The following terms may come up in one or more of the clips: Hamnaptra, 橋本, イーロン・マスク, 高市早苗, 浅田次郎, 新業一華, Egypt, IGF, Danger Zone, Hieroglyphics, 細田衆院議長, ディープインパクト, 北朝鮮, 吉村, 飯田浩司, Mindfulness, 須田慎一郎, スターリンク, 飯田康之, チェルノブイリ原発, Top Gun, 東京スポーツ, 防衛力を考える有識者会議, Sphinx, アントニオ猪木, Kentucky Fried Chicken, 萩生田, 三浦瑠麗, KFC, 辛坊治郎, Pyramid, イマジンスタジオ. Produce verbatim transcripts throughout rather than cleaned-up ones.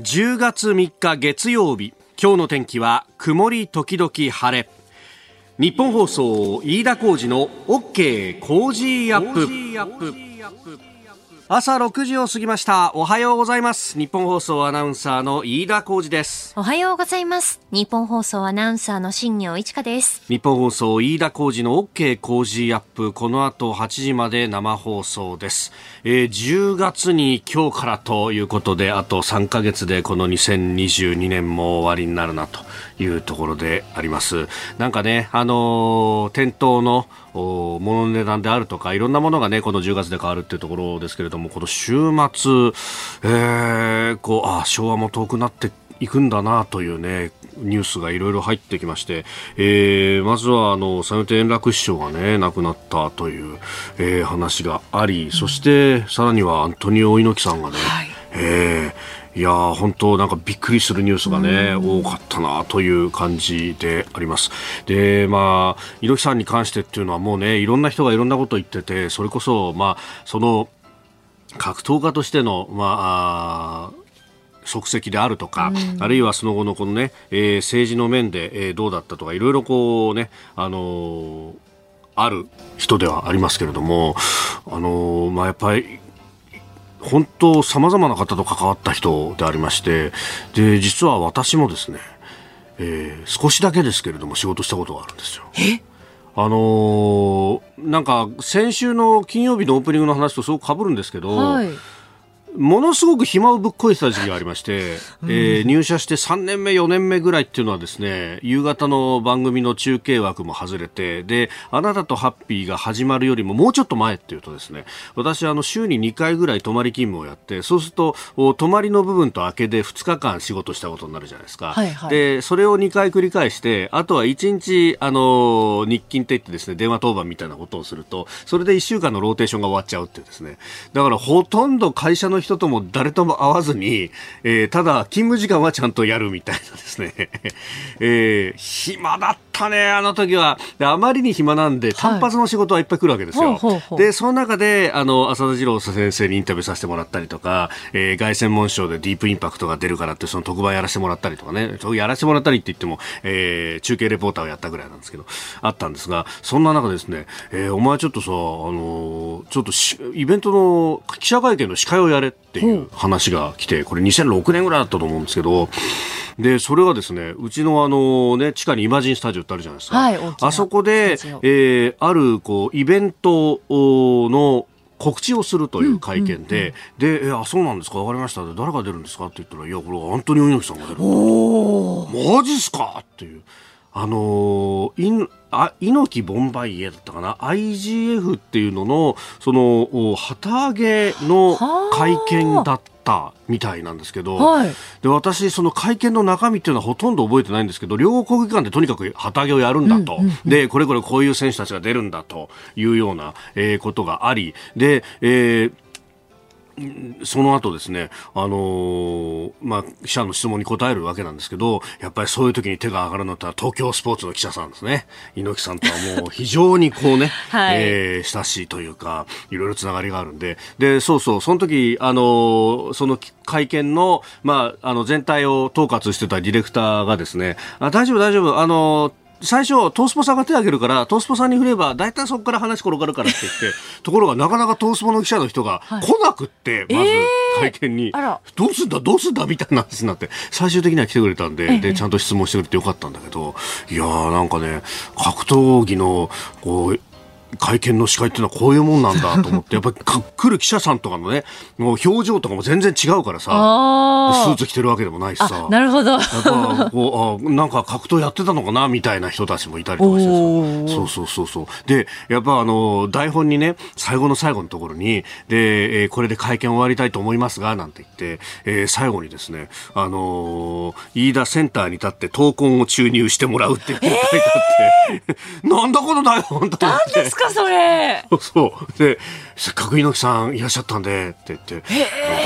じゅうがつみっか月曜日、今日の天気は曇り時々晴れ。日本放送飯田浩司の OK 工事アップ。朝ろくじを過ぎました。おはようございます。日本放送アナウンサーの飯田浩司です。おはようございます。日本放送アナウンサーの新業一華です。日本放送飯田浩司の OK 工事アップ、この後はちじまで生放送です。えー、じゅうがつに今日からということで、あとさんかげつでこのにせんにじゅうにねんも終わりになるなというところであります。なんかね、あのー、店頭の物の値段であるとか、いろんなものがね、このじゅうがつで変わるっていうところですけれども、この週末、えー、こうあ昭和も遠くなっていくんだなというね、ニュースがいろいろ入ってきまして、えー、まずはあの三遊亭円楽師匠がね亡くなったという、えー、話があり、そしてさらにはアントニオ猪木さんがね、はい、えー、いやー本当なんかびっくりするニュースがね、うん、多かったなという感じであります。で、まあ、猪木さんに関してっていうのはもうね、いろんな人がいろんなことを言ってて、それこそ、まあ、その格闘家としての、まあ、あ足跡であるとか、うん、あるいはその後のこのね、えー、政治の面で、えー、どうだったとか、いろいろこうね、あのー、ある人ではありますけれども、あのー、まあやっぱり本当様々な方と関わった人でありまして、で実は私もですね、えー、少しだけですけれども仕事したことがあるんですよ。えあのー、なんか先週の金曜日のオープニングの話とすごく被るんですけど、はい、ものすごく暇をぶっこいてた時期がありまして、うん、えー、入社してさんねんめよねんめぐらいっていうのはですね、夕方の番組の中継枠も外れて、であなたとハッピーが始まるよりももうちょっと前っていうとですね、私あの週ににかいぐらい泊まり勤務をやって、そうすると泊まりの部分と明けでふつかかん仕事したことになるじゃないですか、はいはい、でそれをにかい繰り返して、あとはいちにちあの日勤って言ってですね、電話当番みたいなことをすると、それでいっしゅうかんのローテーションが終わっちゃうっていうですね、だからほとんど会社の人とも誰とも会わずに、えー、ただ勤務時間はちゃんとやるみたいなですね、えー、暇だったねあの時は。であまりに暇なんで単発の仕事はいっぱい来るわけですよ、はい、ほうほうほう。でその中であの浅田次郎先生にインタビューさせてもらったりとか、えー、凱旋門賞でディープインパクトが出るからってその特番やらせてもらったりとかね、やらせてもらったりって言っても、えー、中継レポーターをやったぐらいなんですけど、あったんですが、そんな中ですね、えー、お前ちょっとさ、あのー、ちょっとイベントの記者会見の司会をやれっていう話が来て、これにせんろくねんぐらいだったと思うんですけど、でそれはですね、うちのあのね、地下にイマジンスタジオってあるじゃないですか、はい、あそこで、えー、あるこうイベントの告知をするという会見で、うんうんうん、で、えー、あ、そうなんですか、わかりました、誰が出るんですかって言ったら、いやこれはアントニオ猪木さんが出る。おー、マジっすかっていう、あのー、いあ猪木ボンバイエだったかな、 アイジーエフ っていうののその旗揚げの会見だったみたいなんですけど、はい、で私その会見の中身っていうのはほとんど覚えてないんですけど、両国国技館でとにかく旗揚げをやるんだと、うんうんうん、でこれこれこういう選手たちが出るんだというような、えー、ことがあり、で、えーその後ですね、あのーまあ、記者の質問に答えるわけなんですけど、やっぱりそういう時に手が上がるのは東京スポーツの記者さんですね。猪木さんとはもう非常にこうね、はい、えー、親しいというか、いろいろつながりがあるんで、でそうそう、その時、あのー、その会見の、まあ、あの全体を統括してたディレクターがですね、あ、大丈夫大丈夫、あのー最初トースポさんが手を挙げるから、トースポさんに振れば大体そこから話転がるからって言ってところがなかなかトースポの記者の人が来なくって、はい、まず会見に、えー、どうすんだどうすんだみたいな話になって、最終的には来てくれたんで、えー、でちゃんと質問してくれてよかったんだけど、いやーなんかね、格闘技のこう会見の司会っていうのはこういうもんなんだと思って、やっぱり来る記者さんとかのね、もう表情とかも全然違うからさ、スーツ着てるわけでもないしさ、なるほど、やっぱこうあなんか格闘やってたのかなみたいな人たちもいたりとかしてさ、そうそうそうそう、でやっぱあの台本にね、最後の最後のところにで、えー、これで会見終わりたいと思いますがなんて言って、えー、最後にですね、あのー、飯田センターに立って闘魂を注入してもらうっていう書いてあって、えー、なんだこの台本だと思って、それそうそうで、せっかく猪木さんいらっしゃったんでって言って、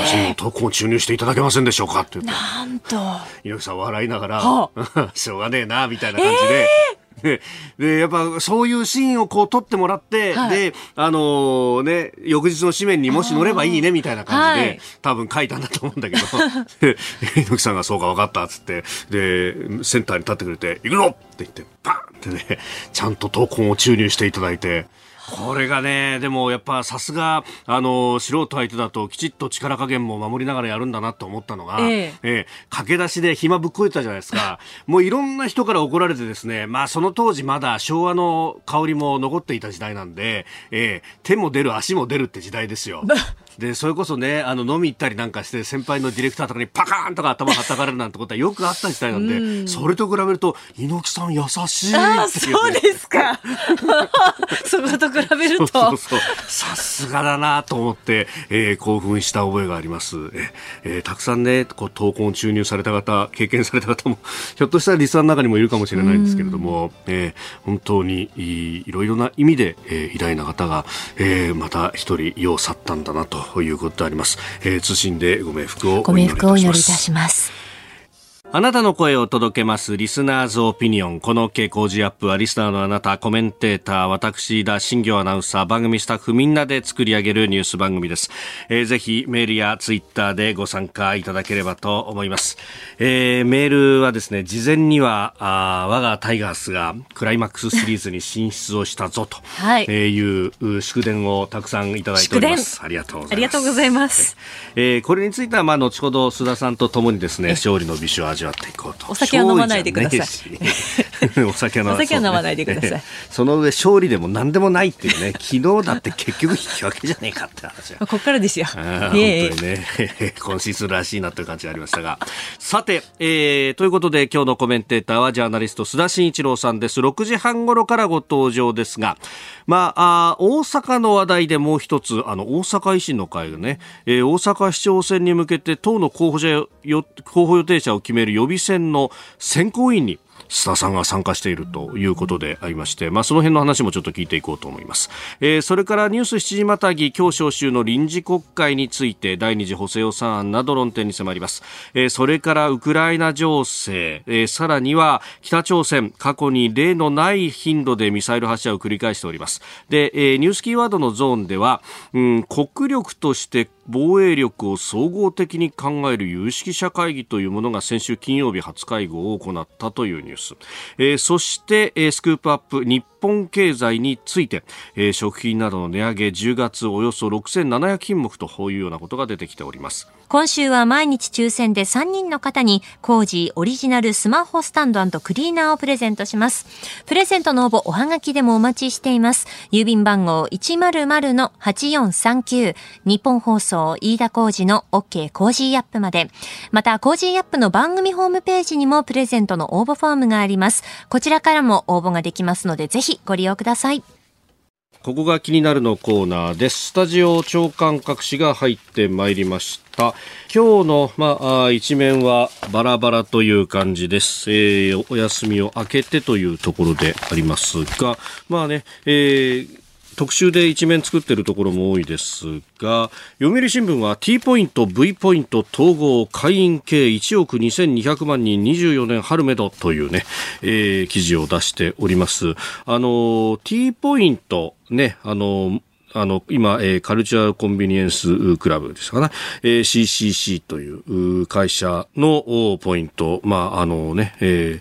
私にも投稿を注入していただけませんでしょうかって言って、なんと猪木さん笑いながらしょうがねえなみたいな感じで、で、でやっぱそういうシーンをこう撮ってもらって、はい、であのー、ね、翌日の紙面にもし乗ればいいねみたいな感じで、はい、多分書いたんだと思うんだけど猪木さんがそうか分かったっつってでセンターに立ってくれて行くぞって言ってパンってねちゃんと闘魂を注入していただいて。これがね、でもやっぱさすが、あの、素人相手だときちっと力加減も守りながらやるんだなと思ったのが、ええええ、駆け出しで暇ぶっこいてたじゃないですか。もういろんな人から怒られてですね、まあその当時まだ昭和の香りも残っていた時代なんで、ええ、手も出る足も出るって時代ですよ。で、それこそね、あの飲み行ったりなんかして先輩のディレクターとかにパカーンとか頭はたかれるなんてことはよくあった時代なんで、んそれと比べると猪木さん優しいっていう、ね。あ、そうですか。そのと比べるとそうそうそうさすがだなと思って、えー、興奮した覚えがあります。えー、たくさんね、こう闘魂注入された方、経験された方もひょっとしたらリスナーの中にもいるかもしれないんですけれども、えー、本当にいろいろな意味で、えー、偉大な方が、えー、また一人世を去ったんだなということであります。えー、謹慎でご冥福をお祈りいたします。あなたの声を届けますリスナーズオピニオン。この K 工事アップはリスナーのあなた、コメンテーター、私田新行アナウンサー、番組スタッフみんなで作り上げるニュース番組です。えー、ぜひメールやツイッターでご参加いただければと思います。えー、メールはですね、事前にはあ我がタイガースがクライマックスシリーズに進出をしたぞという祝電をたくさんいただいております。ありがとうございます。えー、これについてはまあ後ほど須田さんとともにですね、勝利の美酒を味やっていこうと。お酒は飲まないでください。お酒は飲まないでください。その上勝利でも何でもないっていうね。昨日だって結局引き分けじゃねえかって話。ここからですよ。本当にね、今シーズンらしいなという感じがありましたが、さて、えー、ということで今日のコメンテーターはジャーナリスト須田慎一郎さんです。ろくじはん頃からご登場ですが、まあ、あ大阪の話題でもう一つ、あの大阪維新の会がね、えー、大阪市長選に向けて党の候補者よ候補予定者を決める予備選の選考委員に須田さんが参加しているということでありまして、まあ、その辺の話もちょっと聞いていこうと思います。えー、それからニュースしちじまたぎ、今日召集の臨時国会についてだいに次補正予算案など論点に迫ります。えー、それからウクライナ情勢、えー、さらには北朝鮮、過去に例のない頻度でミサイル発射を繰り返しております。で、えー、ニュースキーワードのゾーンでは、うん、国力として防衛力を総合的に考える有識者会議というものが先週金曜日初会合を行ったというニュース。えー、そして、えー、スクープアップ日本経済について、えー、食品などの値上げじゅうがつおよそろくせんななひゃくひんもくというようなことが出てきております。今週は毎日抽選でさんにんの方にコージーオリジナルスマホスタンド&クリーナーをプレゼントします。プレゼントの応募おはがきでもお待ちしています。郵便番号 いちまるまるのはちよんさんきゅう 日本放送飯田浩司の OK コージーアップまで、またコージーアップの番組ホームページにもプレゼントの応募フォームがあります。こちらからも応募ができますので、ぜひご利用ください。ここが気になるのコーナーです。スタジオ長官各紙が入ってまいりました。今日の、まあ、一面はバラバラという感じです。えー、お休みを明けてというところでありますが、まあね、えー特集で一面作ってるところも多いですが、読売新聞は T ポイント V ポイント統合会員計いちおくにせんにひゃくまんにんにじゅうよねん春めどというね、えー、記事を出しております。あの T ポイントね、あのあの、今、えー、カルチャーコンビニエンスクラブですかね、えー、シーシーシー という会社のポイント。まあ、あのね、え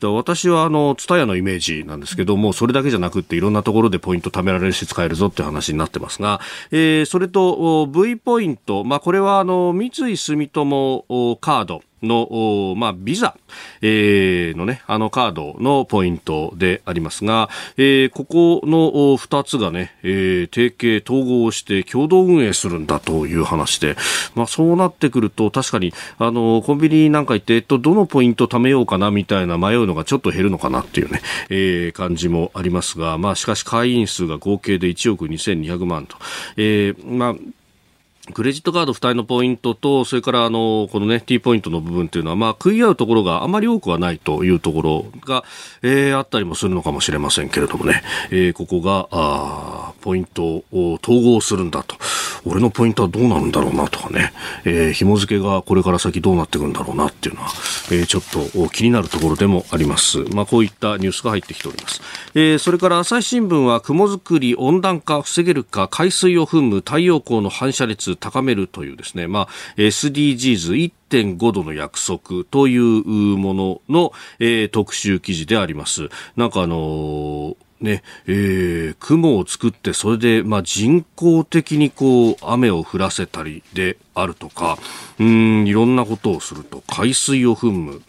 ー、私はあの、ツタヤのイメージなんですけども、それだけじゃなくっていろんなところでポイント貯められるし使えるぞって話になってますが、えー、それと V ポイント。まあ、これはあの、三井住友カードの、まあ、ビザ、えー、のね、あのカードのポイントでありますが、えー、ここの二つがね、えー、提携統合して共同運営するんだという話で、まあ、そうなってくると確かに、あの、コンビニなんか行って、えっと、どのポイント貯めようかなみたいな迷うのがちょっと減るのかなっていうね、えー、感じもありますが、まあ、しかし会員数が合計でいちおくにせんにひゃくまんと、えー、まあ、クレジットカード付帯のポイントと、それからあの、このね、T ポイントの部分っていうのは、まあ、食い合うところがあまり多くはないというところが、えー、あったりもするのかもしれませんけれどもね、えー、ここが、あー、ポイントを統合するんだと。俺のポイントはどうなるんだろうなとかね、えー、紐付けがこれから先どうなっていくんだろうなっていうのは、えー、ちょっと気になるところでもあります。まあ、こういったニュースが入ってきております。えー、それから朝日新聞は雲作り温暖化防げるか海水を含む太陽光の反射率高めるというですね、まあ、エスディージーズ いってんごどの約束というものの、えー、特集記事であります。なんかあのーねえー、雲を作ってそれで、まあ、人工的にこう雨を降らせたりであるとか、うーん、いろんなことをすると海水を含む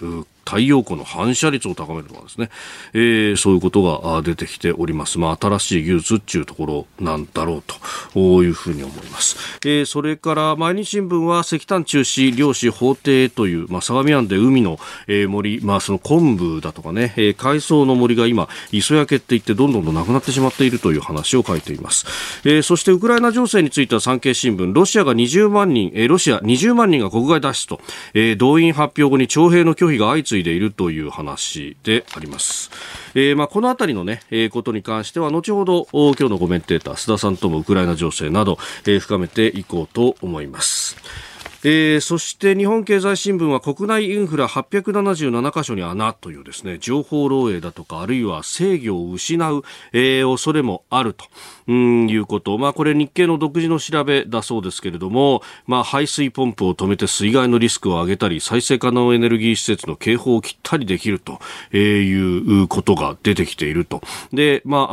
太陽光の反射率を高めるとかですね、えー、そういうことが出てきております。まあ、新しい技術っていうところなんだろうというふうに思います。えー、それから毎日新聞は石炭中止漁師法廷という、まあ、相模湾で海の、えー、森、まあ、その昆布だとかね、えー、海藻の森が今磯焼けっていってどんどんとなくなってしまっているという話を書いています。えー、そしてウクライナ情勢については産経新聞、ロシアがにじゅうまんにん、えー、ロシアにじゅうまんにんが国外脱出と、えー、動員発表後に徴兵の拒否が相次いでいるという話であります。えー、まあこのあたりのね、えー、ことに関しては後ほど今日のコメンテーター須田さんともウクライナ情勢など、えー、深めていこうと思います。えー、そして日本経済新聞は国内インフラはっぴゃくななじゅうななかしょに穴というですね、情報漏洩だとかあるいは制御を失う、えー、恐れもあるとうんいうこと、まあ、これ日経の独自の調べだそうですけれども、まあ、排水ポンプを止めて水害のリスクを上げたり再生可能エネルギー施設の警報を切ったりできると、えー、いうことが出てきていると。で、ま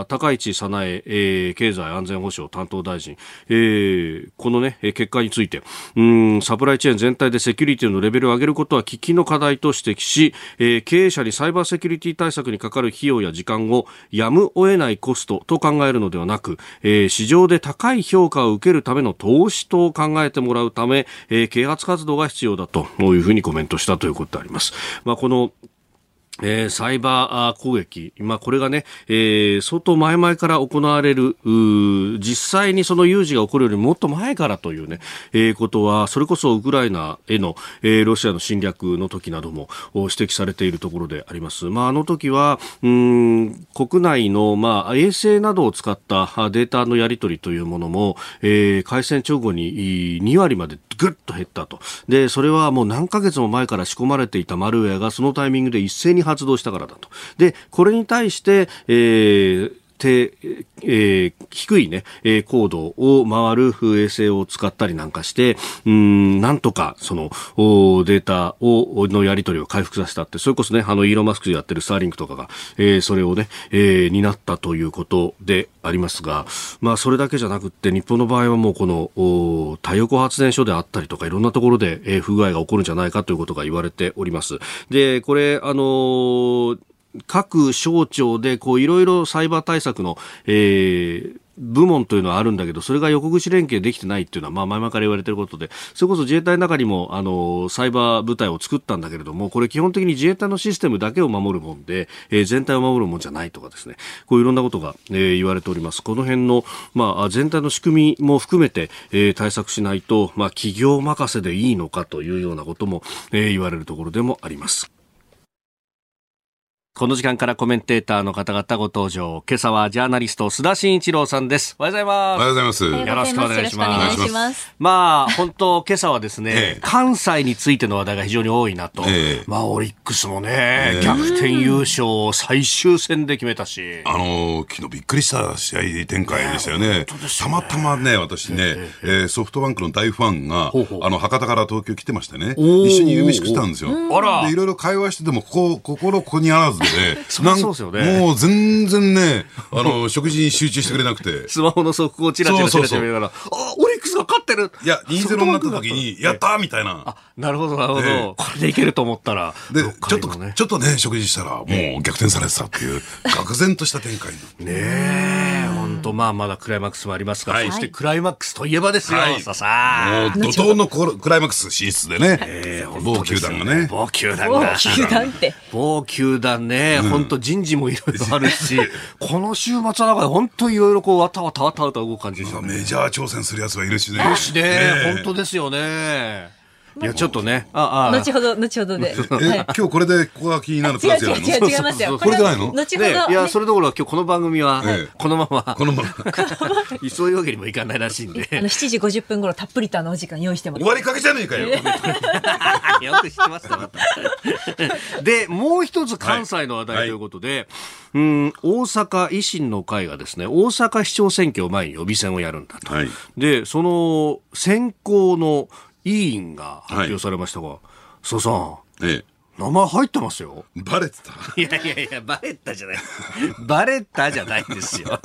あ、あ高市早苗、えー、経済安全保障担当大臣、えー、この、ね、結果についてうんサプライチェーン全体でセキュリティのレベルを上げることは喫緊の課題と指摘し、えー、経営者にサイバーセキュリティ対策にかかる費用や時間をやむを得ないコストと考えるのではなく、えー、市場で高い評価を受けるための投資と考えてもらうため、えー、啓発活動が必要だというふうにコメントしたということであります。まあ、このえー、サイバー攻撃、まあ、これがね、えー、相当前々から行われる、実際にその有事が起こるよりもっと前からというね、えー、ことは、それこそウクライナへの、えー、ロシアの侵略の時なども指摘されているところであります。まあ、あの時は、うーん、国内の、まあ、衛星などを使ったデータのやり取りというものも、えー、開戦直後ににわりまでぐっと減ったと。で、それはもう何ヶ月も前から仕込まれていたマルウェアがそのタイミングで一斉に発動したからだと。で、これに対して、えー低、えー、低いね、高度を回る衛星を使ったりなんかして、うーん、なんとか、その、データを、のやり取りを回復させたって、それこそね、あの、イーロン・マスクでやってるスターリンクとかが、えー、それをね、えー、担ったということでありますが、まあ、それだけじゃなくって、日本の場合はもうこの、太陽光発電所であったりとか、いろんなところで、えー、不具合が起こるんじゃないかということが言われております。で、これ、あのー、各省庁でこういろいろサイバー対策の、えー部門というのはあるんだけど、それが横串連携できてないっていうのは、まあ前々から言われていることで、それこそ自衛隊の中にも、あの、サイバー部隊を作ったんだけれども、これ基本的に自衛隊のシステムだけを守るもんで、えー、全体を守るもんじゃないとかですね、こういろんなことが、えー、言われております。この辺の、まあ全体の仕組みも含めて、えー、対策しないと、まあ企業任せでいいのかというようなことも、えー、言われるところでもあります。この時間からコメンテーターの方々ご登場。今朝はジャーナリスト須田慎一郎さんです。おはようございます。おはようございます。よろしくお願いします。よろしくお願いします。まあ本当今朝はですね、ええ、関西についての話題が非常に多いなと。ええ、まあオリックスもね、ええ、逆転優勝を最終戦で決めたし、あの昨日びっくりした試合展開でしたよね。ね、たまたまね私ね、ええええ、ソフトバンクの大ファンがほうほうあの博多から東京来てましてね、一緒に夕飯食ったんですよ。あら。でいろいろ会話しててもここ心ここにあらず。もう全然ね、あの食事に集中してくれなくて、スマホの速報をチラチラチラチラ見ながら、あ、オリックスが勝ってる、いや にたいゼロ になった時にやったーみたいな、なるほどなるほど、これでいけると思ったら、でちょっとちょっとね食事したらもう逆転されてたっていう愕然とした展開ね。本当まあまだクライマックスもありますが、そしてクライマックスといえばですよ、ささもう怒涛のクライマックス進出でね、某球団がね、某球団が球団って某球団ね。ねえ、うん、本当人事もいろいろあるし、この週末はなんか本当いろいろこうわたわたわたわた動く感じですよね。メジャー挑戦するやつがいるしね。いるしね、本当ですよね。いやちょっとね、ああ後ほど後ほどで、え、はい、今日これでここが気になるクラスやの？違う違う違いますよ。これじゃないの？後ほど。いやそれどころか今日この番組は、ええ、このままこのままそういうわけにもいかないらしいんで、あのしちじごじゅっぷん頃たっぷりとあのお時間用意してます。終わりかけじゃねえかよ。よく知ってますね。でもう一つ関西の話題ということで、はいはい、うーん大阪維新の会がですね、大阪市長選挙を前に予備選をやるんだと、はい、でその選考の委員が発表されましたが、曽、はい、さん、ええ、名前入ってますよ。バレてた。いやいやいや、バレたじゃない。バレたじゃないんですよ。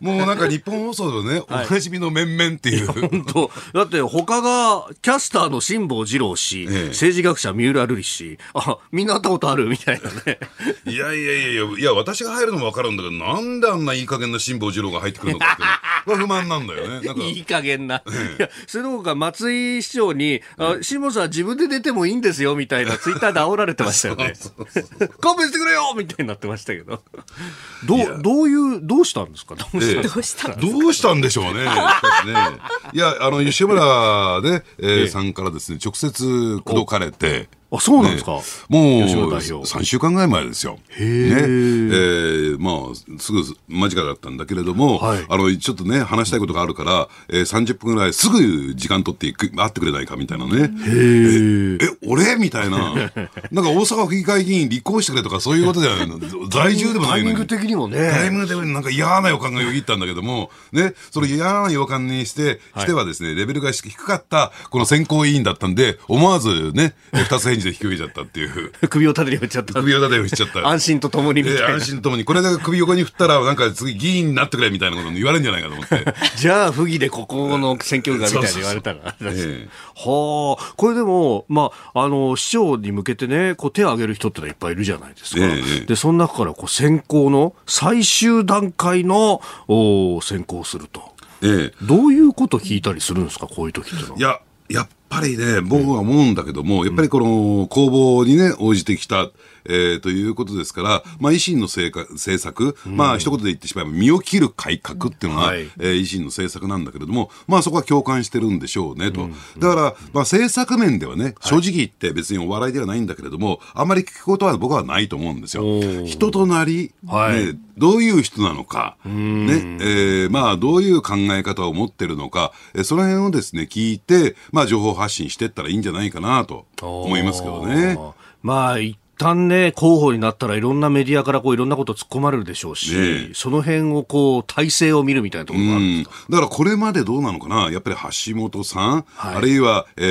もうなんか日本放送でね、はい、おなじみの面々っていう。本当。だって他がキャスターの辛坊治郎氏、ええ、政治学者三浦瑠麗氏、あ、みんな会ったことあるみたいなね。いやいやいやいや、いや私が入るのもわかるんだけど、なんであんないい加減な辛坊治郎が入ってくるのかって。不満なんだよね。なんかいい加減な。ええ、いやそれどころか松井市長に、あ、辛坊さんは自分で出てもいいんですよみたいな。ツイッターで煽られてましたよね。そうそうそう勘弁してくれよみたいになってましたけど、どうどういうどうしたんですか。どうしたどうしたんでしょうね。ね、いやあの吉村ね、えー、さんからですね直接口説かれて。あ、そうなんですか。ね、もうさんしゅうかんぐらい前ですよ。へー、ね、えー、まあすぐ間近だったんだけれども、はい、あのちょっとね話したいことがあるから、えー、さんじゅっぷんぐらいすぐ時間取って会ってくれないかみたいなね。へー、え、え、俺みたいな。なんか大阪府議会議員立候補してくれとかそういうことじゃないの。在住でもないのに。タイミング的にもね。タイミング的になんか嫌な予感がよぎったんだけども、ね、その嫌な予感にして、はい、してはですねレベルが低かったこの選考委員だったんで思わずねふたつ返事で引き受けちゃったっていう首を縦に振っちゃった首を縦に振っちゃった安心とともにみたいな、えー、安心とともにこれだけ首横に振ったらなんか次議員になってくれみたいなこと言われるんじゃないかと思ってじゃあ不義でここの選挙がみたいに言われたらそうそうそう、えー、はあ、これでも、まあ、あの市長に向けてねこう手を挙げる人ってのはいっぱいいるじゃないですか、えー、でその中からこう選考の最終段階の選考をすると、えー、どういうこと聞いたりするんですかこういう時っての。いややっぱりね、僕は思うんだけども、うん、やっぱりこの攻防にね、応じてきた、えー、ということですから、まあ、維新の政策、うん、まあ、一言で言ってしまえば、身を切る改革っていうのが、はい、えー、維新の政策なんだけれども、まあ、そこは共感してるんでしょうね、と。うん、だから、まあ、政策面ではね、正直言って別にお笑いではないんだけれども、はい、あんまり聞くことは僕はないと思うんですよ。人となり、はい、ね、どういう人なのか、ね、えー、まあ、どういう考え方を持ってるのか、えー、その辺をですね、聞いて、まあ、情報発信していったらいいんじゃないかなと思いますけどね。まあ一旦ね、候補になったらいろんなメディアからこういろんなこと突っ込まれるでしょうし、ね、その辺をこう体制を見るみたいなところがあるんですか。だからこれまでどうなのかな、やっぱり橋本さん、はい、あるいは、え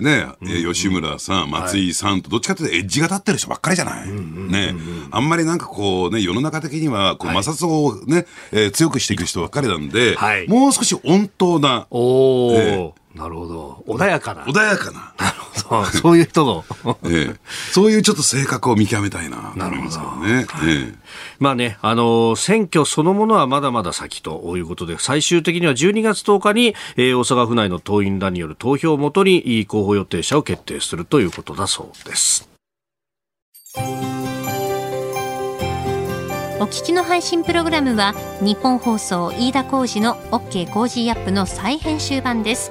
ーね、うんうん、吉村さん、松井さんとどっちかというとエッジが立ってる人ばっかりじゃない、うんうんうんうん、ね、あんまりなんかこうね世の中的にはこう摩擦をね、はい、えー、強くしていく人ばっかりなんで、はい、もう少し穏当な、おー、えー、なるほど、穏やかな、穏やかな、なるほど、そういう人の、ええ、そういうちょっと性格を見極めたいなと思いますからね。はい、ええ、まあね、あの選挙そのものはまだまだ先ということで、最終的にはじゅうにがつとおかに、えー、大阪府内の党員らによる投票をもとに候補予定者を決定するということだそうです。お聞きの配信プログラムは日本放送飯田浩司の OK コージーアップの再編集版です。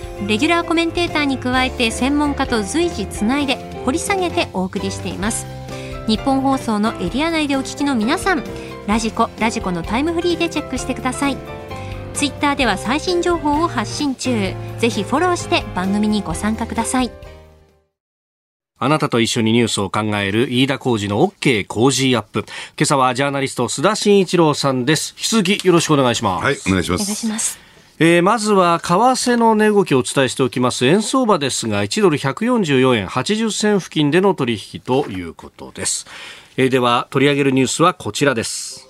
レギュラーコメンテーターに加えて専門家と随時つないで掘り下げてお送りしています。日本放送のエリア内でお聞きの皆さん、ラジコ、ラジコのタイムフリーでチェックしてください。ツイッターでは最新情報を発信中、ぜひフォローして番組にご参加ください。あなたと一緒にニュースを考える飯田浩司の OK 工事アップ。今朝はジャーナリスト須田慎一郎さんです。引き続きよろしくお願いします。はい、お願いします。お願いします。えー、まずは為替の値動きをお伝えしておきます。円相場ですがいちどるひゃくよんじゅうよんえんはちじゅっせん付近での取引ということです。えー、では取り上げるニュースはこちらです。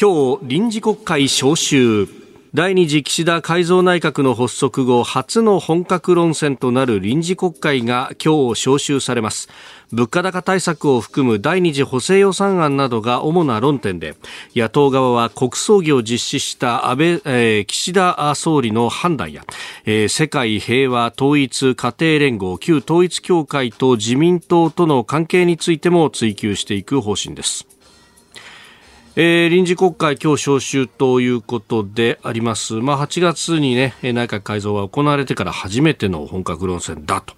今日臨時国会召集、だいに次岸田改造内閣の発足後初の本格論戦となる臨時国会が今日召集されます。物価高対策を含む第二次補正予算案などが主な論点で、野党側は国葬儀を実施した安倍、えー、岸田総理の判断や、えー、世界平和統一家庭連合、旧統一教会と自民党との関係についても追及していく方針です。えー、臨時国会今日召集ということであります。まあ、はちがつにね、内閣改造は行われてから初めての本格論戦だと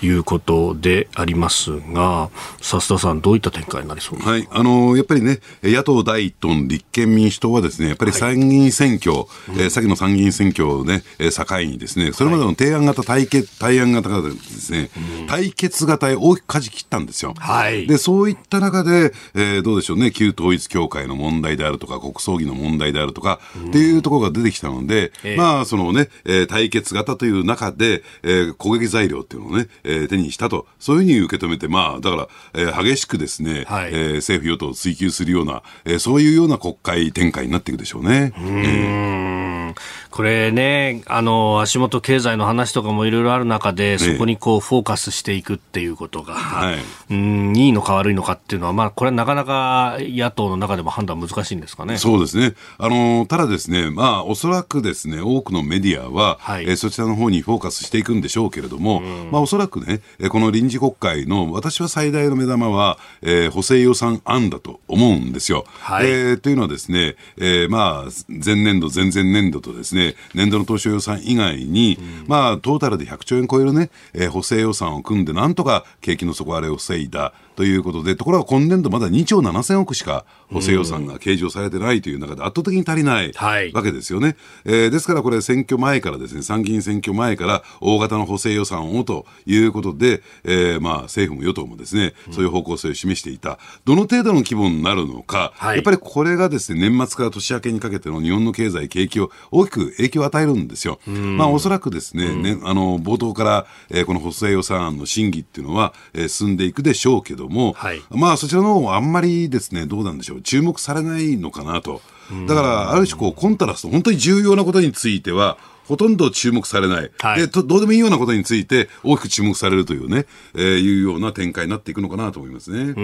いうことでありますが、笹田さん、どういった展開になりそうですか？はい、あのー、やっぱりね、野党第一党の立憲民主党はですね、やっぱり参議院選挙、はい、えー、先の参議院選挙をね、境にですね、それまでの提案型、対決、対案型がですね、うん、対決型へ大きく舵切ったんですよ。はい。で、そういった中で、えー、どうでしょうね、旧統一教会の問題であるとか国葬儀の問題であるとかっていうところが出てきたので、うん、まあそのね、えー、対決型という中で、えー、攻撃材料っていうのをね、えー、手にしたと、そういうふうに受け止めて、まあだから、えー、激しくですね、はい、えー、政府与党を追及するような、えー、そういうような国会展開になっていくでしょうね。うーん、えー、これね、あの足元経済の話とかもいろいろある中で、そこにこうフォーカスしていくっていうことが、はい、うん、いいのか悪いのかっていうのは、まあこれはなかなか野党の中でも判断難しいんですかね。そうですね。あのただですね、まあおそらくですね、多くのメディアは、はい、えー、そちらの方にフォーカスしていくんでしょうけれども、まあおそらくね、この臨時国会の私は最大の目玉は、えー、補正予算案だと思うんですよ。はい、えー、というのはですね、えー、まあ前年度前々年度とですね、年度の当初予算以外に、まあトータルでひゃくちょうえん超えるね、えー、補正予算を組んでなんとか景気の底荒れを防いだということで、ところが今年度まだにちょうななせんおくしか補正予算が計上されてないという中で圧倒的に足りないわけですよね。はい、えー、ですからこれ選挙前からですね、参議院選挙前から大型の補正予算をということで、えー、まあ政府も与党もですね、そういう方向性を示していた。どの程度の規模になるのか、はい、やっぱりこれがですね、年末から年明けにかけての日本の経済景気を大きく影響を与えるんですよ。まあおそらくですね、ね、あの冒頭から、えー、この補正予算案の審議っていうのは、えー、進んでいくでしょうけども、はい、まあそちらの方もあんまりですね、どうなんでしょう、注目されないのかなと。だからある種こうコントラスト、本当に重要なことについてはほとんど注目されない、はい、でとどうでもいいようなことについて大きく注目されるというね、えー、いうような展開になっていくのかなと思いますね。うー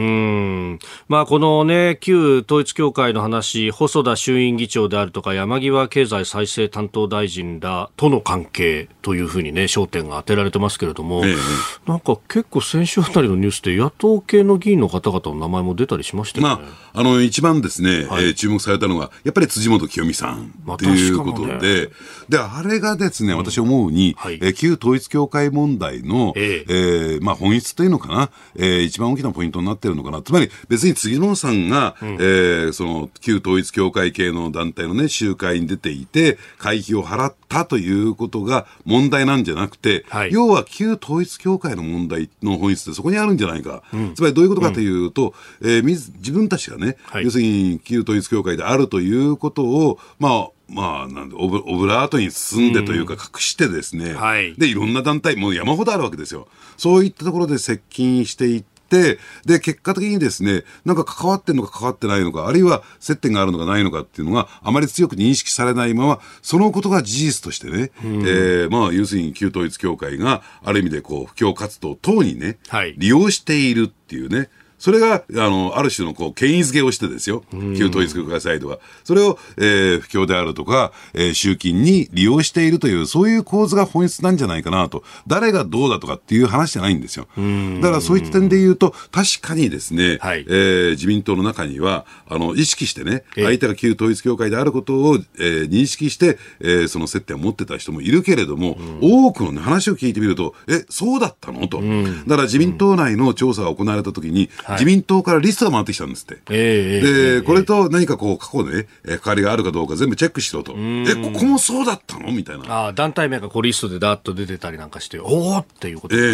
ん、まあ、このね、旧統一教会の話、細田衆院議長であるとか山際経済再生担当大臣らとの関係というふうにね、焦点が当てられてますけれども、ええ、なんか結構先週あたりのニュースで野党系の議員の方々の名前も出たりしましたよね。まあ、あの一番ですね、はい、えー、注目されたのがやっぱり辻元清美さんということで、まあ、ね、であれこれがですね、私思うに、うん、はい、え旧統一教会問題の、えええーまあ、本質というのかな、えー、一番大きなポイントになっているのかな。つまり別に杉野さんが、うん、えー、その旧統一教会系の団体の、ね、集会に出ていて会費を払ったということが問題なんじゃなくて、はい、要は旧統一教会の問題の本質ってそこにあるんじゃないか、うん、つまりどういうことかというと、うん、えー、自分たちがね、はい、要するに旧統一教会であるということを、まあまあ、なんでオブ、オブラートに包んでというか隠してですね、うん、はい、でいろんな団体もう山ほどあるわけですよ。そういったところで接近していって、で結果的にですね、なんか関わってるのか関わってないのか、あるいは接点があるのかないのかっていうのがあまり強く認識されないまま、そのことが事実としてね、うん、えー、まあ要するに旧統一教会がある意味でこう布教活動等にね、はい、利用しているっていうね、それが あ, のある種のこう権威づけをしてですよ、旧統一教会サイドはそれを、えー、布教であるとか、えー、集金に利用しているという、そういう構図が本質なんじゃないかなと。誰がどうだとかっていう話じゃないんですよ。だからそういった点で言うと、確かにですね、はい、えー、自民党の中にはあの意識してね、相手が旧統一教会であることを、えー、認識して、えー、その接点を持ってた人もいるけれども、多くの、ね、話を聞いてみると、えそうだったのと。だから自民党内の調査が行われたときに、はい、自民党からリストが回ってきたんですって、えー、で、えー、これと何かこう過去で、ね、関わりがあるかどうか全部チェックしろと。えここもそうだったのみたいな、あ団体名がこうリストでだーっと出てたりなんかして、おーっていうことで、え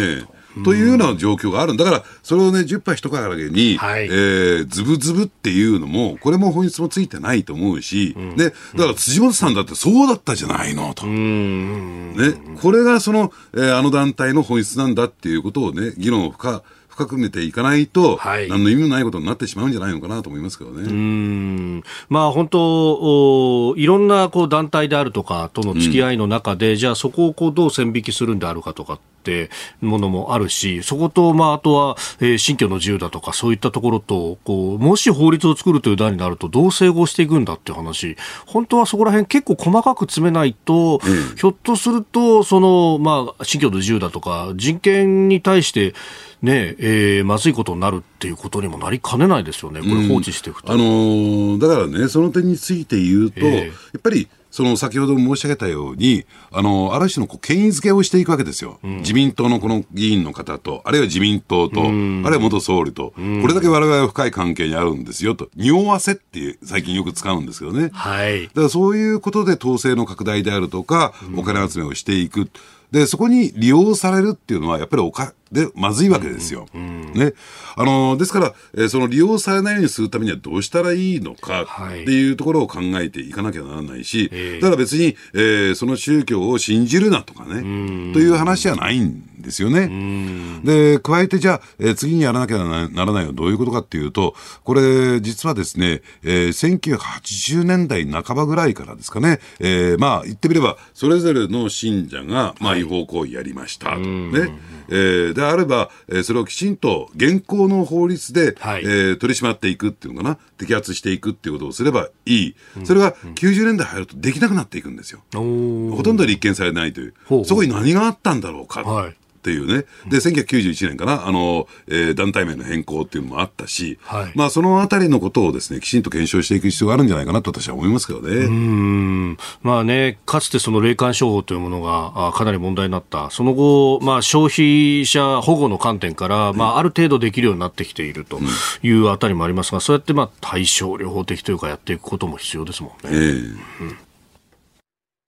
ー、というような状況があるんだから、それをねじゅっ杯一からだけに、はい、えー、ズブズブっていうのもこれも本質もついてないと思うし、うん、でだから辻元さんだってそうだったじゃないのと、うん、ね、これがその、えー、あの団体の本質なんだっていうことをね、議論を深深く見ていかないと、はい、何の意味もないことになってしまうんじゃないのかなと思いますけどね。うーん、まあ、本当いろんなこう団体であるとかとの付き合いの中で、うん、じゃあそこをこうどう線引きするんであるかとかってものもあるし、そこと、まあ、あとは、えー、信教の自由だとかそういったところとこうもし法律を作るという段になるとどう整合していくんだっていう話、本当はそこら辺結構細かく詰めないと、うん、ひょっとするとその、まあ、信教の自由だとか人権に対してねええー、まずいことになるっていうことにもなりかねないですよね、これ放置していくと、うん、あのー、だからね、その点について言うと、えー、やっぱりその先ほど申し上げたように、あのー、ある種のこう権威づけをしていくわけですよ、うん、自民党のこの議員の方と、あるいは自民党と、うん、あるいは元総理と、うん、これだけ我々は深い関係にあるんですよと、匂わせって最近よく使うんですけどね、はい、だからそういうことで統制の拡大であるとか、お金集めをしていく、うん、でそこに利用されるっていうのはやっぱりおかでまずいわけですよ、うんうんうん、ね、あのですから、えー、その利用されないようにするためにはどうしたらいいのかっていうところを考えていかなきゃならないし、はい、だから別に、えー、その宗教を信じるなとかね、うん、という話じゃないんですよね、うん、で加えてじゃあ、えー、次にやらなきゃならないのはどういうことかっていうと、これ実はですね、えー、せんきゅうひゃくはちじゅうねんだいなかばぐらいからですかね、えー、まあ言ってみればそれぞれの信者が、まあ、違法行為やりましたと、ね、うんうん、えー、でであれば、えー、それをきちんと現行の法律で、はい、えー、取り締まっていくっていうのかな、摘発していくっていうことをすればいい、それがきゅうじゅうねんだい入るとできなくなっていくんですよ、うん、ほとんど立件されないという、ほうほう、そこに何があったんだろうかっていうね、はい、でせんきゅうひゃくきゅうじゅういちねんかな、あの、えー、団体名の変更っていうのもあったし、はい、まあ、そのあたりのことをですね、きちんと検証していく必要があるんじゃないかなと私は思いますけどね。うーん、まあね、かつてその霊感商法というものがかなり問題になった、その後、まあ、消費者保護の観点から、まあ、ある程度できるようになってきているというあたりもありますが、そうやってまあ対症療法的というかやっていくことも必要ですもんね、えーうん、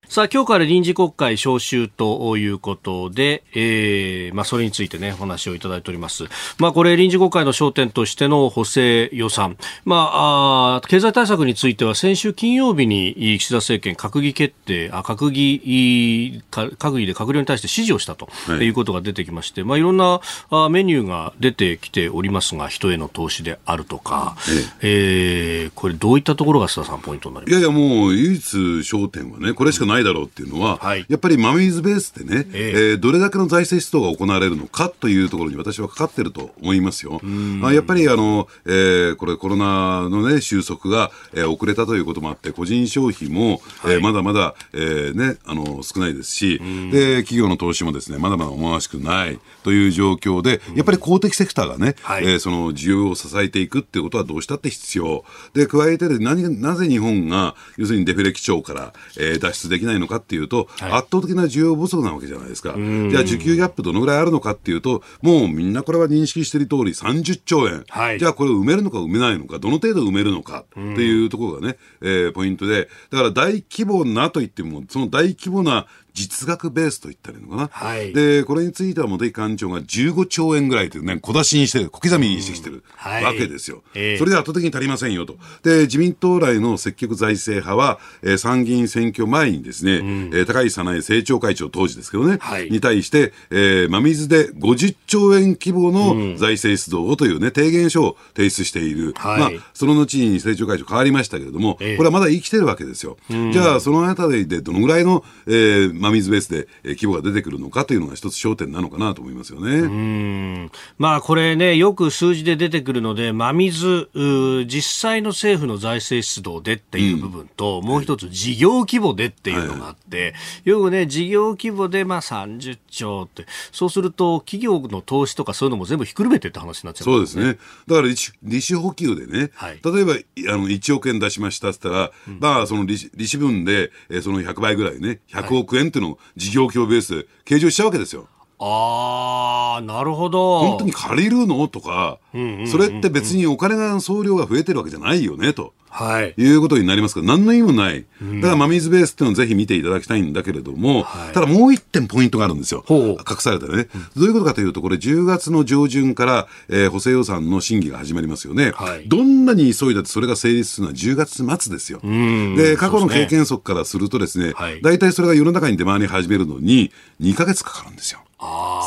さあ今日から臨時国会召集ということで、えーまあ、それについてねお話をいただいております、まあ、これ臨時国会の焦点としての補正予算、まあ、あ経済対策については先週金曜日に岸田政権閣議決定あ閣議閣議で閣僚に対して指示をしたということが出てきまして、はい、まあ、いろんなメニューが出てきておりますが、人への投資であるとか、えええー、これどういったところが須田さんポイントになりますか。いやいや、もう唯一焦点はねこれしかないだろうっていうのは、はい、やっぱり真水ベースでね、えーえー、どれだけの財政出動が行われるのかというところに私はかかってると思いますよ。まあ、やっぱりあの、えー、これコロナの、ね、収束が、えー、遅れたということもあって個人消費も、はい、えー、まだまだ、えーね、あの少ないですし、で企業の投資もですねまだまだ思わしくないという状況で、やっぱり公的セクターがね、はい、えー、その需要を支えていくっていうことはどうしたって必要で、加えてで何なぜ日本が要するにデフレ基調から、えー、脱出できないのかっていうと、はい、圧倒的な需要不足なわけじゃないですか。じゃあ需給ギャップどのぐらいあるのかっていうと、もうみんなこれは認識している通りさんじゅっちょうえん、はい、じゃあこれを埋めるのか埋めないのか、どの程度埋めるのかっていうところがね、えー、ポイントで、だから大規模なといってもその大規模な実額ベースといったらいいのかな、はい、でこれについては茂木幹事長がじゅうごちょうえんぐらいというね小出しにしてる、小刻みにしてきてる、はい、わけですよ、えー、それで圧倒的に足りませんよと。で自民党来の積極財政派は、えー、参議院選挙前にですね、うん、えー、高市早苗政調会長当時ですけどね、はい、に対して、えー、真水でごじゅっちょうえん規模の財政出動をというね提言書を提出している、はい、まあ、その後に政調会長変わりましたけれども、えー、これはまだ生きてるわけですよ、うん、じゃあそのあたりでどのぐらいの、えー真水ベースで規模が出てくるのかというのが一つ焦点なのかなと思いますよね。うーん、まあ、これねよく数字で出てくるので真水実際の政府の財政出動でっていう部分と、うん、もう一つ事業規模でっていうのがあって、はいはい、よくね事業規模でまあさんじゅっちょうって、そうすると企業の投資とかそういうのも全部ひっくるめてって話になっちゃうんですね。そうですね、だから利子補給でね、はい、例えばあのいちおくえん出しましたって言ったら、うん、まあ、その利子分でそのひゃくばいぐらいねひゃくおくえんっていうのを事業規模ベースで計上しちゃうわけですよ。あー、なるほど。本当に借りるのとか、うんうんうんうん、それって別にお金が総量が増えてるわけじゃないよねと、はい、いうことになりますから何の意味もない、うん、だから真水ベースっていうのをぜひ見ていただきたいんだけれども、はい、ただもう一点ポイントがあるんですよ、隠されたね、うん、どういうことかというと、これじゅうがつの上旬から、えー、補正予算の審議が始まりますよね、はい、どんなに急いだってそれが成立するのはじゅうがつまつですよ。で過去の経験則からするとですね、はい、だいたいそれが世の中に出回り始めるのににかげつかかるんですよ、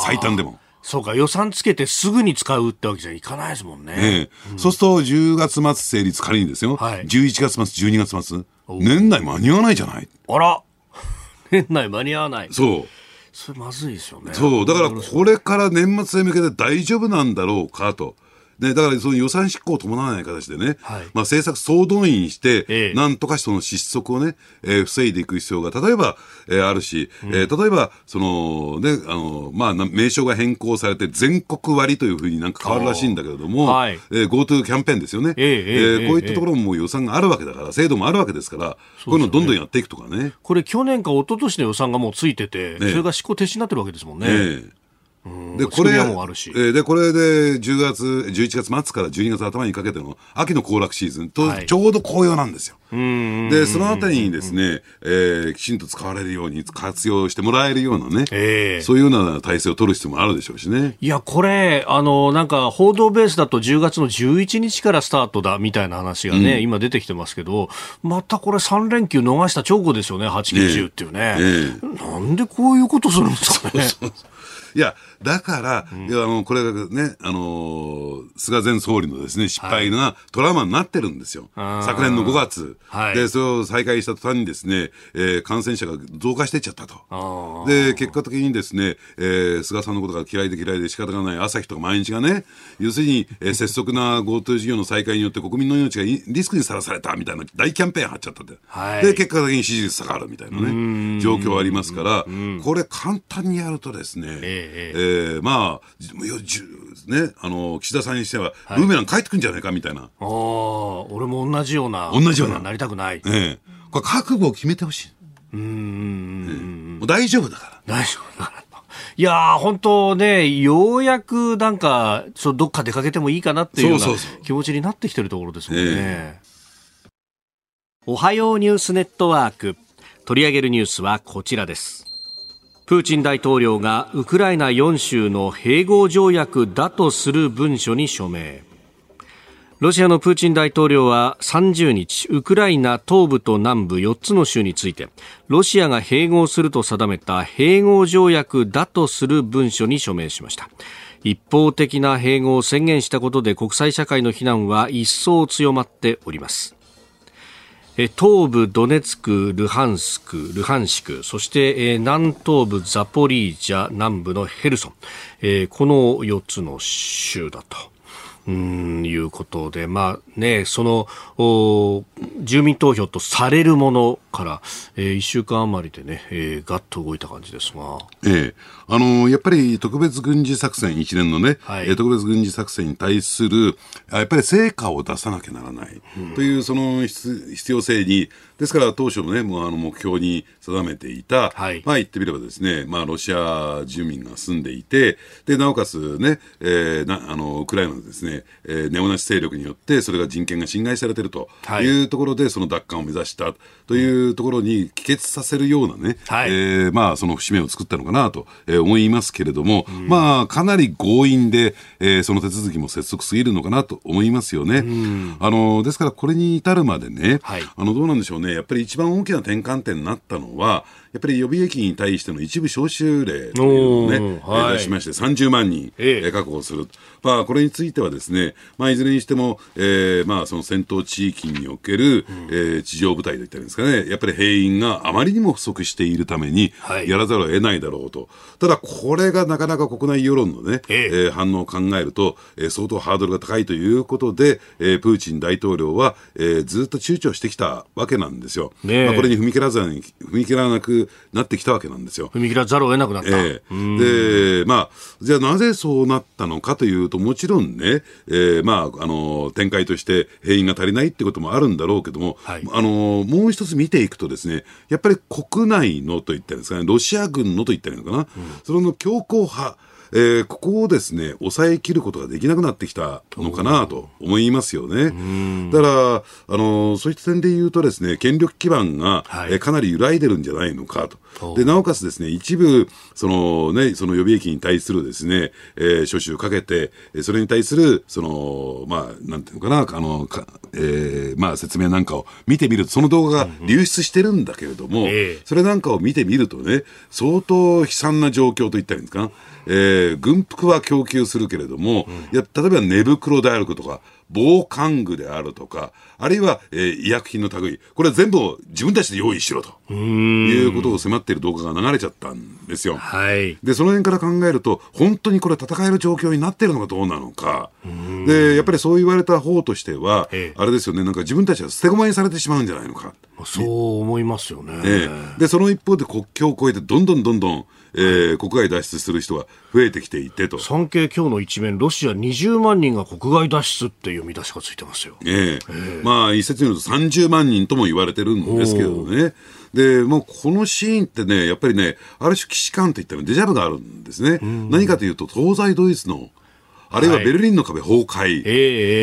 最短でも。そうか、予算つけてすぐに使うってわけじゃいかないですもんね。ええ、うん、そうするとじゅうがつまつ成立、仮にですよ、はい、じゅういちがつ末、じゅうにがつまつ、年内間に合わないじゃない。あら、年内間に合わない。そう。それまずいですよね。そう、だからこれから年末へ向けて大丈夫なんだろうかと。ね、だからその予算執行を伴わない形でね、はい、まあ、政策総動員して、ええ、なんとかその失速をね、えー、防いでいく必要が例えば、えー、あるし、うん、えー、例えばその、ね、あのまあ、名称が変更されて全国割というふうになんか変わるらしいんだけれども、はい、えー、GoTo キャンペーンですよね、ええええ、こういったところも、もう予算があるわけだから、制度もあるわけですから、こういうのをどんどんやっていくとかね。これ去年か一昨年の予算がもうついてて、ええ、それが執行停止になってるわけですもんね。ええ、でこれもあるし、でこれでじゅうがつ、じゅういちがつまつからじゅうにがつあたまにかけての秋の行楽シーズンと、はい、ちょうど紅葉なんですよ。でそのあたりにですね、えー、きちんと使われるように活用してもらえるようなね、えー、そういうような体制を取る必要もあるでしょうしね。いや、これあのなんか報道ベースだとじゅうがつのじゅういちにちからスタートだみたいな話がね、うん、今出てきてますけど、またこれさんれんきゅう逃した直後ですよね、はち、きゅう、じゅうっていうね、えーえー、なんでこういうことするんですかね。そうそうそう、いやだから、うん、いやあのこれがね、あの菅前総理のですね、失敗が、はい、トラウマになってるんですよ。昨年のごがつ、はい、でそれを再開した途端にですね、えー、感染者が増加していっちゃったと。で結果的にですね、えー、菅さんのことが嫌いで嫌いで仕方がない朝日とか毎日がね、要するに、えー、拙速な GoTo 事業の再開によって国民の命がリスクにさらされたみたいな大キャンペーン張っちゃったんで、はい、で結果的に支持率下がるみたいなね状況ありますから、これ簡単にやるとですね、えーえー、まあ、ね、あの岸田さんにしてはブーメラン帰ってくるんじゃないかみたいな、はい、あ俺も同じような同じようななりたくない、えー、これ覚悟を決めてほしい。うーん、えー、もう大丈夫だから大丈夫だからいやー本当ね、ようやくなんかそどっか出かけてもいいかなっていうような気持ちになってきてるところですもんね。そうそうそう、えー、おはようニュースネットワーク、取り上げるニュースはこちらです。プーチン大統領がウクライナよんしゅうの併合条約だとする文書に署名。ロシアのプーチン大統領はさんじゅうにち、ウクライナ東部と南部よっつの州について、ロシアが併合すると定めた併合条約だとする文書に署名しました。一方的な併合を宣言したことで国際社会の非難は一層強まっております。東部ドネツク、ルハンスク、ルハンシク、そして南東部ザポリージャ、南部のヘルソン、このよっつの州だとうんいうことで、まあね、その住民投票とされるものから、えー、いっしゅうかん余りでね、えー、ガッと動いた感じですが、えーあのー、やっぱり特別軍事作戦一連のね、はいえー、特別軍事作戦に対するやっぱり成果を出さなきゃならないというその必要性に、ですから当初のね、もうあの目標に定めていた、はい、まあ言ってみればですね、まあロシア住民が住んでいて、でなおかつね、えー、なあのウクライナのですねえー、ネオナチ勢力によってそれが人権が侵害されているというところで、はい、その奪還を目指したというところに帰結させるようなね、はいえーまあ、その節目を作ったのかなと思いますけれども、うんまあ、かなり強引で、えー、その手続きも拙速すぎるのかなと思いますよね、うん、あのですからこれに至るまでね、はい、あのどうなんでしょうね、やっぱり一番大きな転換点になったのはやっぱり予備役に対しての一部招集令というのを、ねはい、出しましてさんじゅうまんにん確保する、ええまあ、これについてはですね、まあ、いずれにしても、えーまあ、その戦闘地域における、うんえー、地上部隊といったんですかね、やっぱり兵員があまりにも不足しているためにやらざるを得ないだろうと、はい、ただこれがなかなか国内世論の、ねえええー、反応を考えると、えー、相当ハードルが高いということで、えー、プーチン大統領は、えー、ずっと躊躇してきたわけなんですよ、ねまあ、これに踏み切らずに踏み切らなくなってきたわけなんですよ。踏み切らざるを得なくなった、えーでまあ、じゃあなぜそうなったのかというと、もちろんね、えーまあ、あの展開として兵員が足りないってこともあるんだろうけども、はい、あのもう一つ見ていくとですね、やっぱり国内のといったんですかね、ロシア軍のといったのかな、うん、その強硬派、えー、ここをですね抑えきることができなくなってきたのかなと思いますよね。だからあのそういった点で言うとですね、権力基盤が、はいえー、かなり揺らいでるんじゃないのかと、でなおかつですね、一部その、ね、その予備役に対するですね、えー、招集をかけて、それに対するその、まあ、なんていうのかな、あのか、えーまあ、説明なんかを見てみると、その動画が流出してるんだけれども、うんうん、それなんかを見てみるとね、相当悲惨な状況といったらいいんですかな、えー、軍服は供給するけれども、うん、いや例えば寝袋であるとか、防寒具であるとか、あるいは、えー、医薬品の類、これは全部自分たちで用意しろということを迫っている動画が流れちゃったんですよ。はい、でその辺から考えると、本当にこれ戦える状況になっているのかどうなのか。でやっぱりそう言われた方としては、ええ、あれですよね、なんか自分たちは捨て駒にされてしまうんじゃないのか。そう思いますよね。ええ、でその一方で国境を越えてどんどんどんどん、えー、国外脱出する人が増えてきていてと。産経今日の一面、ロシアにじゅうまんにんが国外脱出っていう見出しがついてますよ。ええええ、まあ一説によるとさんじゅうまんにんとも言われてるんですけどね。でもうこのシーンってね、やっぱりね、ある種既視感といったらデジャブがあるんですね。何かというと東西ドイツの、あるいはベルリンの壁崩壊、はい、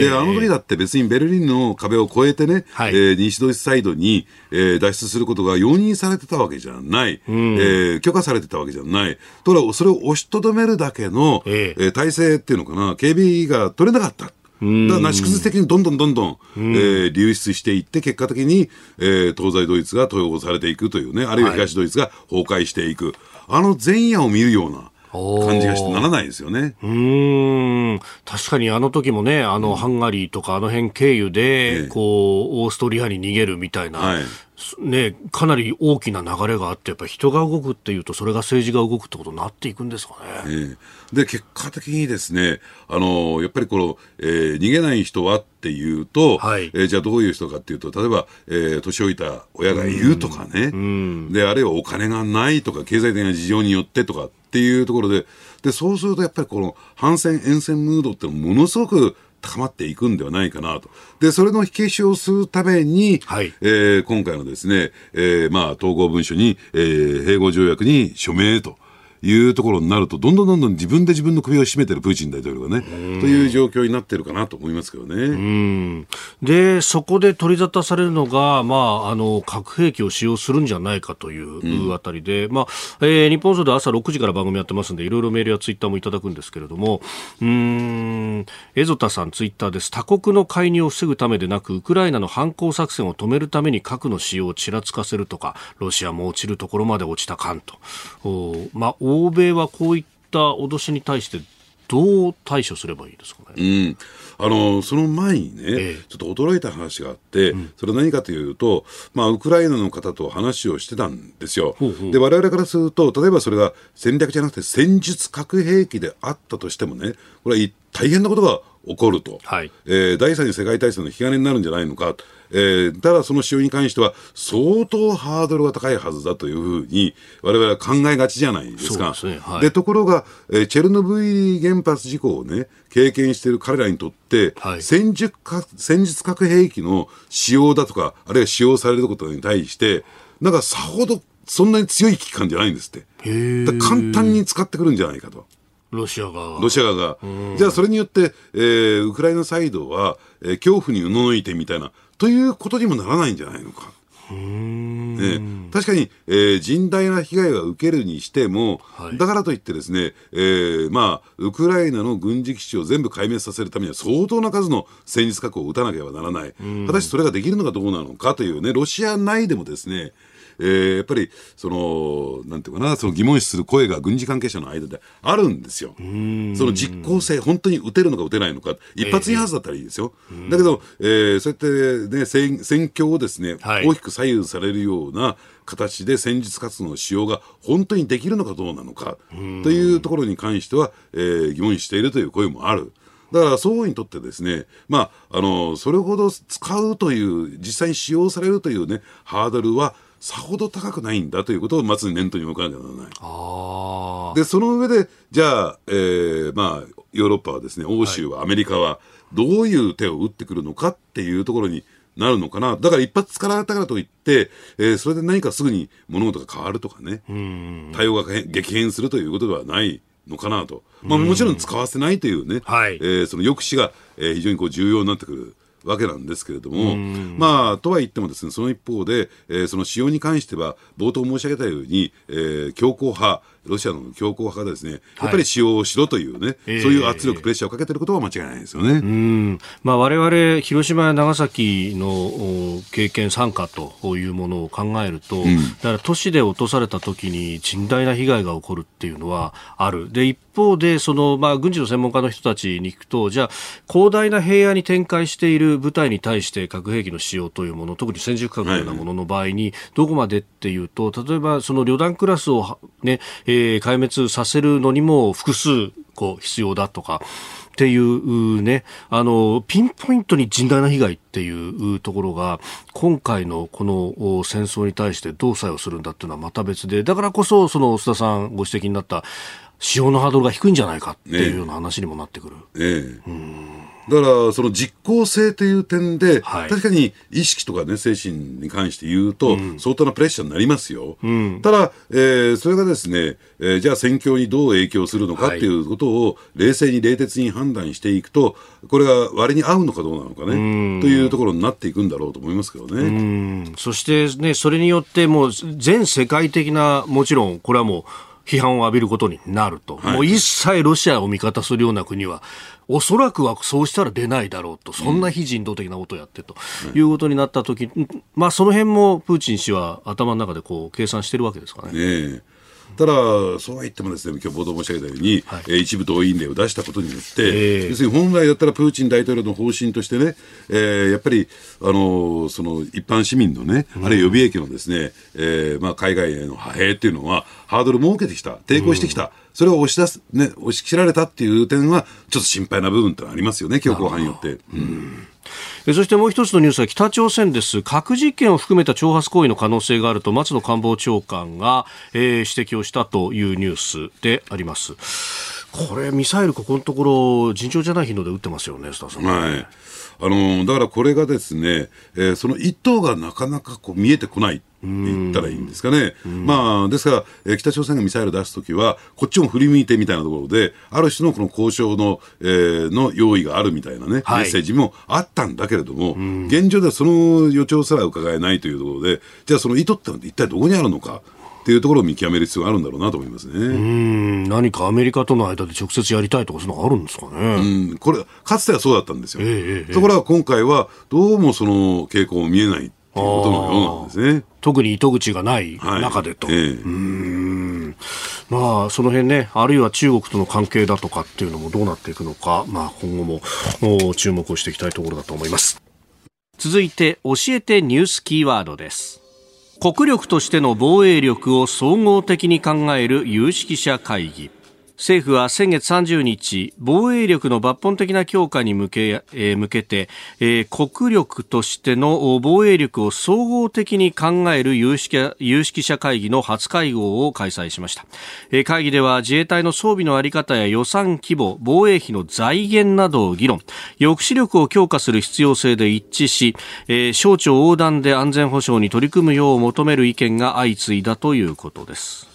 であの時だって別にベルリンの壁を越えてね、はい、えー、西ドイツサイドに、えー、脱出することが容認されてたわけじゃない、うん、えー、許可されてたわけじゃない、ところがそれを押しとどめるだけの、えー、体制っていうのかな、警備が取れなかった。だからなし崩し的にどんどんどんどん、うん、えー、流出していって、結果的に、えー、東西ドイツが統合されていくというね、あるいは東ドイツが崩壊していく、はい、あの前夜を見るような感じがしてならないですよね。うーん、確かにあの時もね、あのハンガリーとかあの辺経由で、うん、こうオーストリアに逃げるみたいな、はいね、かなり大きな流れがあって、やっぱり人が動くっていうと、それが政治が動くってことになっていくんですかね。ねで結果的にですね、あのやっぱりこの、えー、逃げない人はっていうと、はい、えー、じゃあどういう人かっていうと、例えば、えー、年老いた親がいるとかね、うんで、あるいはお金がないとか、経済的な事情によってとかっていうところで、でそうするとやっぱりこの反戦、厭戦ムードってものすごく高まっていくんではないかなと。でそれの火消しをするために、はい、えー、今回のですね、えーまあ、統合文書に、えー、併合条約に署名というところになると、どんどんどんどん自分で自分の首を絞めてるプーチン大統領がね、という状況になってるかなと思いますけどね。うん、でそこで取り沙汰されるのが、まあ、あの核兵器を使用するんじゃないかというあたりで、うん、まあえー、日本総で朝ろくじから番組やってますんで、いろいろメールやツイッターもいただくんですけれども、うーん、エゾタさんツイッターです。他国の介入を防ぐためでなく、ウクライナの反攻作戦を止めるために核の使用をちらつかせるとか、ロシアも落ちるところまで落ちたかんと。お、まあ欧米はこういった脅しに対してどう対処すればいいですかね。うん、あのその前にね、ええ、ちょっと驚いた話があって、うん、それ何かというと、まあ、ウクライナの方と話をしてたんですよ。ほうほう。で我々からすると、例えばそれが戦略じゃなくて戦術核兵器であったとしてもね、これは大変なことが起こると、はい、えー、第三次世界大戦の引き金になるんじゃないのか、えー、ただその使用に関しては相当ハードルが高いはずだというふうに我々は考えがちじゃないですか。そうですね、はい、でところが、えー、チェルノブイリ原発事故を、ね、経験している彼らにとって、はい、戦術核、戦術核兵器の使用だとか、あるいは使用されることに対してなんかさほどそんなに強い危機感じゃないんですって。へー。だから簡単に使ってくるんじゃないかと、ロシア側ロシア側が、じゃあそれによって、えー、ウクライナサイドは、えー、恐怖にうののいてみたいなということにもならないんじゃないのか。うーん、ね、確かに、えー、甚大な被害は受けるにしても、はい、だからといってですね、えーまあ、ウクライナの軍事基地を全部壊滅させるためには相当な数の戦術核を撃たなければならない。果たしてそれができるのかどうなのかというね、ロシア内でもですね、えー、やっぱりそのなんていうかな、その疑問視する声が軍事関係者の間であるんですよ。その実効性、本当に撃てるのか撃てないのか、一発違発だったらいいですよ、えー、だけど、えー、そうやって、ね、戦況をですね、はい、大きく左右されるような形で戦術活動の使用が本当にできるのかどうなのかというところに関しては、えー、疑問視しているという声もある。だから総理にとってですね、まあ、あのそれほど使うという実際に使用されるという、ね、ハードルはさほど高くないんだということをまず念頭に置かなきゃならない。あでその上でじゃあ、えーまあ、ヨーロッパはですね、欧州は、はい、アメリカはどういう手を打ってくるのかっていうところになるのかな。だから一発使われたからといって、えー、それで何かすぐに物事が変わるとかね、うん対応が激変するということではないのかなと、まあ、もちろん使わせないというね、はいえー、その抑止が、えー、非常にこう重要になってくるわけなんですけれども、まあ、とはいってもですね、その一方で、えー、その使用に関しては、冒頭申し上げたように、えー、強硬派、ロシアの強硬派がですね、やっぱり使用をしろというね、はい、そういう圧力、えー、プレッシャーをかけていることは間違いないですよね。うん、まあ、我々、広島や長崎の経験、参加というものを考えると、うん、だから都市で落とされた時に甚大な被害が起こるっていうのはある。で、一方で、その、まあ、軍事の専門家の人たちに聞くと、じゃあ、広大な平野に展開している部隊に対して核兵器の使用というもの、特に戦術核のようなものの場合にどこまでっていうと、例えばその旅団クラスを、ねえー、壊滅させるのにも複数こう必要だとかっていうね、あのピンポイントに甚大な被害っていうところが今回のこの戦争に対してどう作用するんだっていうのはまた別で、だからこそその須田さんご指摘になった使用のハードルが低いんじゃないかっていうような話にもなってくる、ええ、うん、だからその実効性という点で、はい、確かに意識とか、ね、精神に関して言うと、うん、相当なプレッシャーになりますよ、うん、ただ、えー、それがですね、えー、じゃあ戦況にどう影響するのかということを冷静に冷徹に判断していくと、これが割に合うのかどうなのかねというところになっていくんだろうと思いますけどね。うん、そして、ね、それによってもう全世界的な、もちろんこれはもう批判を浴びることになると、はい、もう一切ロシアを味方するような国はおそらくはそうしたら出ないだろうと、そんな非人道的なことをやってと、うん、いうことになったとき、まあ、その辺もプーチン氏は頭の中でこう計算してるわけですかね。ねえ、ただそうは言ってもですね、今日冒頭申し上げたように、はい、えー、一部動員令を出したことによって、えー、要するに本来だったらプーチン大統領の方針としてね、えー、やっぱり、あのー、その一般市民のね、うん、あるいは予備役のですね、えーまあ、海外への派兵というのはハードルを設けてきた、抵抗してきた、うん、それを押し出す、ね、押し切られたっていう点はちょっと心配な部分ってありますよね、強硬派によって。そしてもう一つのニュースは北朝鮮です。核実験を含めた挑発行為の可能性があると松野官房長官が、えー、指摘をしたというニュースであります。これミサイルここのところ尋常じゃない頻度で撃ってますよね、須田さん、はい、あのだからこれがですね、えー、その一頭がなかなかこう見えてこないって言ったらいいんですかね、まあ、ですから、えー、北朝鮮がミサイルを出すときはこっちも振り向いてみたいなところである種のこの交渉の、えー、の用意があるみたいなね、はい、メッセージもあったんだけれども、現状ではその予兆すら伺えないというところで、じゃあその意図ってのは一体どこにあるのかっていうところを見極める必要があるんだろうなと思いますね。うん、何かアメリカとの間で直接やりたいとかそういうのがあるんですかね。うん、これかつてはそうだったんですよ、えーえー、ところが今回はどうもその傾向も見えないということのようなんですね。特に糸口がない中でと、はい、ええ、うーん、まあ、その辺ね、あるいは中国との関係だとかっていうのもどうなっていくのか、まあ、今後も注目をしていきたいところだと思います。続いて教えてニュースキーワードです。国力としての防衛力を総合的に考える有識者会議。政府は先月さんじゅうにち、防衛力の抜本的な強化に向け、えー、向けて、えー、国力としての防衛力を総合的に考える有識者、有識者会議の初会合を開催しました。えー、会議では自衛隊の装備の在り方や予算規模、防衛費の財源などを議論、抑止力を強化する必要性で一致し、えー、省庁横断で安全保障に取り組むよう求める意見が相次いだということです。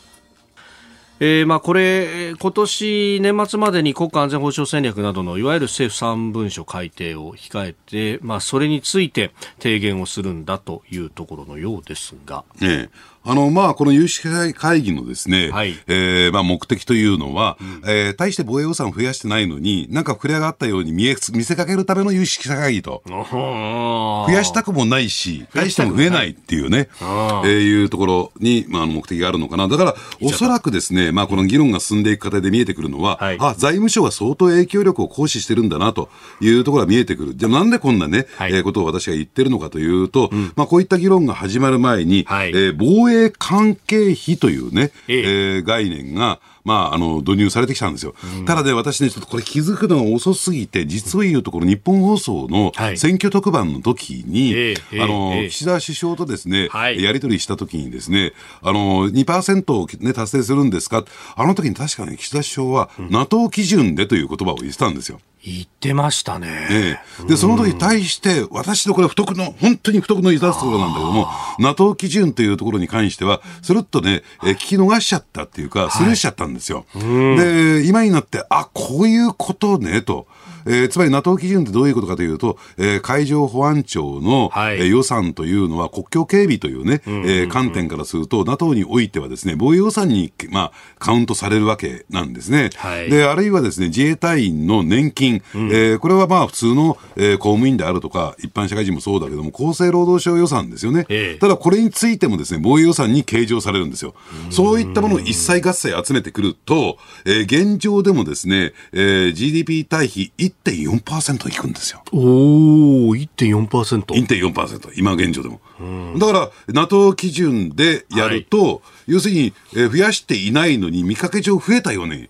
えー、まあこれ今年年末までに国家安全保障戦略などのいわゆる政府さん文書改定を控えて、まあ、それについて提言をするんだというところのようですが、ええ、あのまあ、この有識者会議のですね、はい、えーまあ、目的というのは、うん、えー、大して防衛予算を増やしてないのになんか膨れ上がったように見え見せかけるための有識者会議と、増やしたくもないし大しても増えないっていうね、えー、いうところに、まあ、目的があるのかな。だからおそらくですね、まあ、この議論が進んでいく過程で見えてくるのは、はい、あ、財務省は相当影響力を行使してるんだなというところが見えてくる。じゃあなんでこんなね、はい、えー、ことを私が言ってるのかというと、うん、まあ、こういった議論が始まる前に、はい、えー、防衛関係費というね、えーえー、概念がまあ、あの導入されてきたんですよ、うん、ただね、私ね、ちょっとこれ気づくのが遅すぎて、実を言うところ日本放送の選挙特番の時に、はい、あの、えーえー、岸田首相とですね、はい、やり取りした時にですね、あの にパーセント を、ね、達成するんですか、あの時に確かに岸田首相は NATO 基準でという言葉を言ってたんですよ。言ってましたね。えー、でその時に対して私のこれ不徳の本当に不徳のいたすところなんだけども、 NATO 基準というところに関してはするっとね、えー、聞き逃しちゃったっていうかスルーしちゃったんですよ、はい、んですよ。で、今になって、あ、こういうことねと。えー、つまり NATO 基準ってどういうことかというと、えー、海上保安庁の、はいえー、予算というのは国境警備というね、えー、観点からすると NATO においてはですね、防衛予算に、まあ、カウントされるわけなんですね、はい、であるいはですね自衛隊員の年金、うんえー、これはまあ普通の、えー、公務員であるとか一般社会人もそうだけども厚生労働省予算ですよね、えー、ただこれについてもですね防衛予算に計上されるんですよ。そういったものを一切合切集めてくると、えー、現状でもですね、えー、ジーディーピー 対比 いってんよんパーセント 引くんですよ。おー、 いってんよんパーセント いってんよんパーセント 今現状でも、うん、だから NATO 基準でやると、はい、要するに、えー、増やしていないのに見かけ上増えたように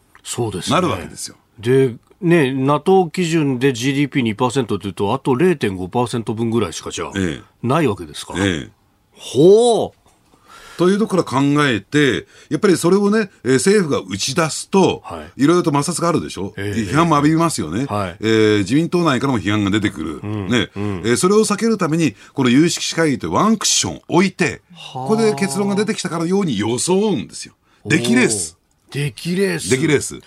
なるわけですよ。そうですね。でね、NATO 基準で ジーディーピーにパーセント というとあと れいてんごパーセント 分ぐらいしかじゃ、ええ、ないわけですか、ええ、ほうというところから考えて、やっぱりそれをね、えー、政府が打ち出すと、はい、いろいろと摩擦があるでしょ、えー、批判も浴びますよね、はいえー、自民党内からも批判が出てくる、うんねうんえー、それを避けるためにこの有識者会議とワンクッション置いて、これで結論が出てきたからように装うんですよ。出来レース出来レース出来レース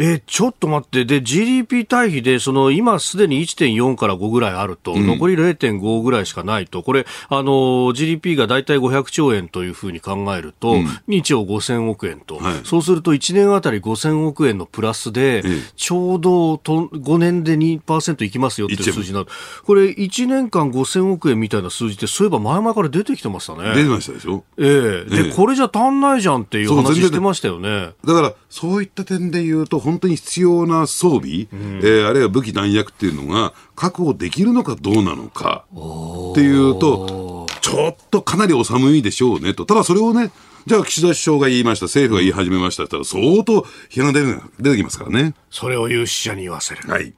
えー、ちょっと待ってで ジーディーピー 対比でその今すでに いってんよん からごぐらいあると、うん、残り れいてんご ぐらいしかないとこれあのー、ジーディーピー がだいたいごひゃくちょうえんというふうに考えると、うん、にちょうごせんおくえんと、はい、そうするといちねんあたりごせんおくえんのプラスで、うん、ちょうどとごねんで にパーセント いきますよっていう数字になる。これいちねんかんごせんおくえんみたいな数字ってそういえば前々から出てきてましたね。出てましたでしょ、えー、で、えー、これじゃ足んないじゃんっていう話してましたよね。だからそういった点で言うと本当に必要な装備、うんえー、あるいは武器弾薬っていうのが確保できるのかどうなのかっていうとちょっとかなりお寒いでしょうねと。ただそれをねじゃあ岸田首相が言いました政府が言い始めましたったら相当批判が出てきますからね。それを有識者に言わせる、はい、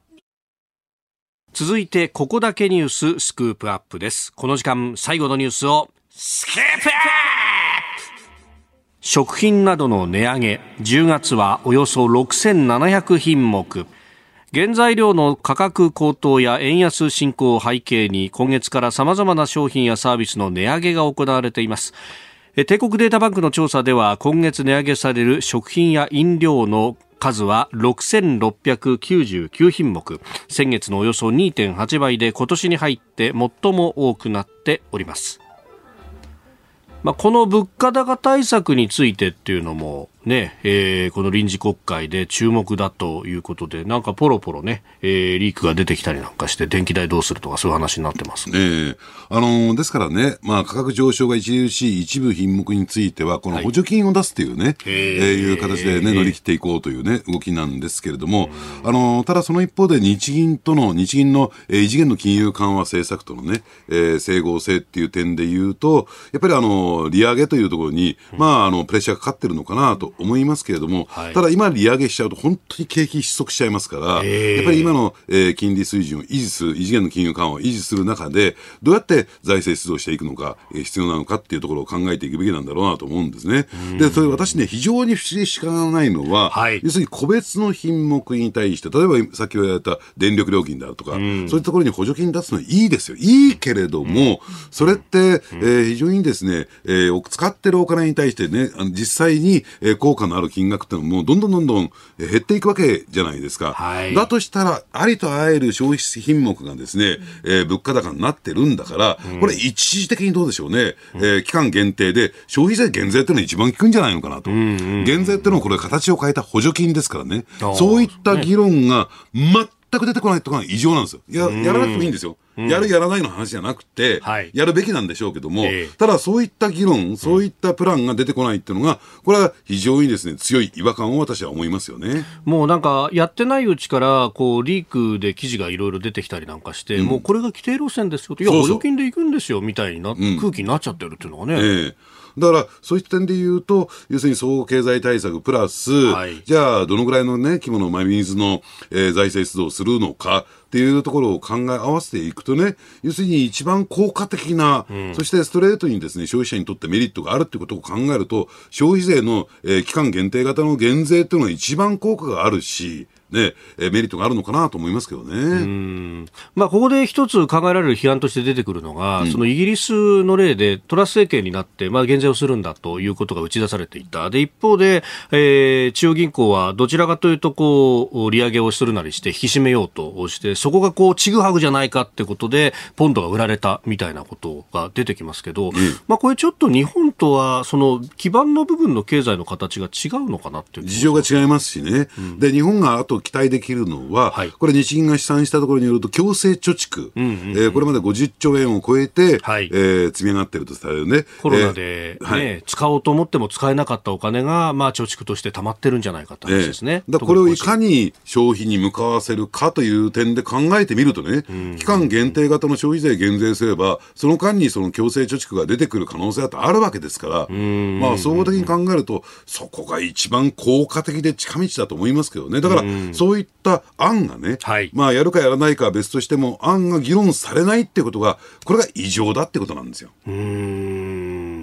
続いてここだけニューススクープアップです。この時間最後のニュースをスクープアップ。食品などの値上げ、じゅうがつはおよそろくせんななひゃくひんもく。原材料の価格高騰や円安進行を背景に今月から様々な商品やサービスの値上げが行われています。帝国データバンクの調査では今月値上げされる食品や飲料の数はろくせんろっぴゃくきゅうじゅうきゅうひんもく、先月のおよそ にてんはちばいで今年に入って最も多くなっております。まあ、この物価高対策についてっていうのもね、えー、この臨時国会で注目だということでなんかポロポロね、えー、リークが出てきたりなんかして電気代どうするとかそういう話になってますね、えーあのー、ですからね、まあ、価格上昇が著しい一部品目についてはこの補助金を出すというね、はいえー、いう形で、ね、乗り切っていこうという、ね、動きなんですけれども、えーあのー、ただその一方で日銀との日銀の、えー、異次元の金融緩和政策との、ねえー、整合性っていう点でいうとやっぱり、あのー、利上げというところに、まあ、あのプレッシャーがかかってるのかなと思いますけれども、はい、ただ今利上げしちゃうと本当に景気失速しちゃいますから、えー、やっぱり今の、えー、金利水準を維持する異次元の金融緩和を維持する中でどうやって財政出動していくのか、えー、必要なのかっていうところを考えていくべきなんだろうなと思うんですね。で、それ私ね非常に不思議しかないのは、はい、要するに個別の品目に対して例えば先ほど言った電力料金であるとか、うん、そういうところに補助金出すのはいいですよ。いいけれども、うん、それって、えー、非常にですね、えー、使ってるお金に対してね実際に、えー効果のある金額ってのもどんどんどんどん減っていくわけじゃないですか、はい、だとしたらありとあらゆる消費品目がですね、えー、物価高になってるんだからこれ一時的にどうでしょうね、うんえー、期間限定で消費税減税ってのが一番効くんじゃないのかなと、うんうんうん、減税ってのはこれ形を変えた補助金ですからね、そういった議論が全く出てこないとか異常なんですよ。 や, やらなくてもいいんですよ、うん、やるやらないの話じゃなくて、はい、やるべきなんでしょうけども、えー、ただそういった議論そういったプランが出てこないっていうのがこれは非常にですね強い違和感を私は思いますよね。もうなんかやってないうちからこうリークで記事がいろいろ出てきたりなんかして、うん、もうこれが規定路線ですよといや補助金で行くんですよみたいにな、うん、空気になっちゃってるっていうのがね、えー、だからそういった点で言うと要するに総合経済対策プラス、はい、じゃあどのぐらいの、ね、規模の真水の、えー、財政出動をするのかっていうところを考え合わせていくとね要するに一番効果的な、うん、そしてストレートにですね消費者にとってメリットがあるってことを考えると消費税の、えー、期間限定型の減税っていうのが一番効果があるしね、メリットがあるのかなと思いますけどね。うん、まあ、ここで一つ考えられる批判として出てくるのが、うん、そのイギリスの例でトラス政権になって、まあ、減税をするんだということが打ち出されていた。で、一方で、えー、中央銀行はどちらかというとこう利上げをするなりして引き締めようとして、そこがこうちぐはぐじゃないかってことでポンドが売られたみたいなことが出てきますけど、うん、まあ、これちょっと日本とはその基盤の部分の経済の形が違うのかなっていう事情が違いますしね、うん、で日本があと期待できるのは、はい、これ日銀が試算したところによると強制貯蓄、うんうんうん、えー、これまでごじゅっちょうえんを超えて、はい、えー、積み上がっているとされるね。コロナで、ね、えーはい、使おうと思っても使えなかったお金が、まあ、貯蓄として溜まってるんじゃないかという話ですね、えー、だこれをいかに消費に向かわせるかという点で考えてみるとね、うんうんうん、期間限定型の消費税減税すればその間にその強制貯蓄が出てくる可能性だってあるわけですから、うんうんうん、まあ、総合的に考えるとそこが一番効果的で近道だと思いますけどね。だからそういった案がね、はい、まあ、やるかやらないかは別としても案が議論されないってことが、これが異常だってことなんですよ。うー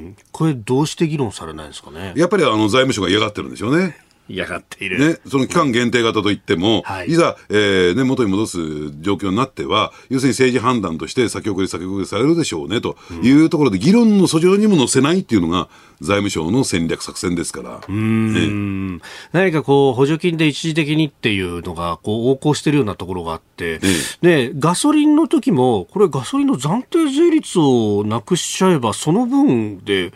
ん、これどうして議論されないんですかね。やっぱりあの財務省が嫌がってるんでしょうね。嫌がっている、ね、その期間限定型といっても、はい、いざ、えーね、元に戻す状況になっては要するに政治判断として先送り先送りされるでしょうねというところで、うん、議論の訴状にも載せないっていうのが財務省の戦略作戦ですから。うーん、ね、何かこう補助金で一時的にっていうのがこう横行しているようなところがあって、ね、でガソリンの時もこれガソリンの暫定税率をなくしちゃえばその分で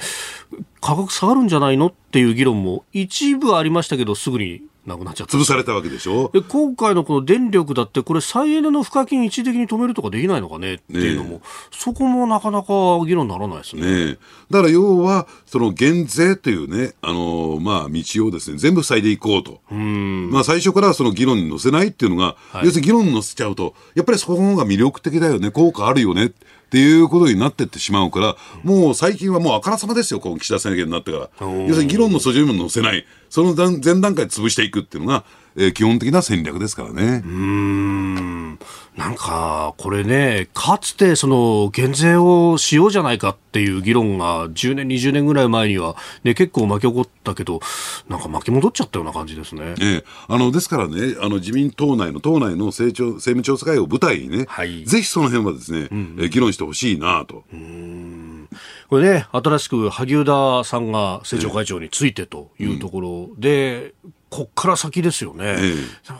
価格下がるんじゃないのっていう議論も一部ありましたけど、すぐになくなっちゃった。潰されたわけでしょ。で今回のこの電力だってこれ再エネの賦課金一時的に止めるとかできないのかねっていうのも、ね、そこもなかなか議論にならないです ね, ね。だから要はその減税というね、あのー、まあ道をですね全部塞いでいこうと、うん、まあ、最初からその議論に乗せないっていうのが、はい、要するに議論に乗せちゃうとやっぱりそこの方が魅力的だよね、効果あるよねっていうことになってってしまうから、もう最近はもうあからさまですよ、この岸田政権になってから。要するに議論の訴状にも載せない。その前段階で潰していくっていうのが、えー、基本的な戦略ですからね。うーん、なんかこれね、かつてその減税をしようじゃないかっていう議論がじゅうねんにじゅうねんぐらい前には、ね、結構巻き起こったけど、なんか巻き戻っちゃったような感じですね。ええ、あのですからね、あの自民党内の党内の政調、政務調査会を舞台にね、はい、ぜひその辺はですね、うんうん、え議論してほしいなと。うーん、これね、新しく萩生田さんが政調会長についてというところで、ええ、うん、こっから先ですよね、ええ、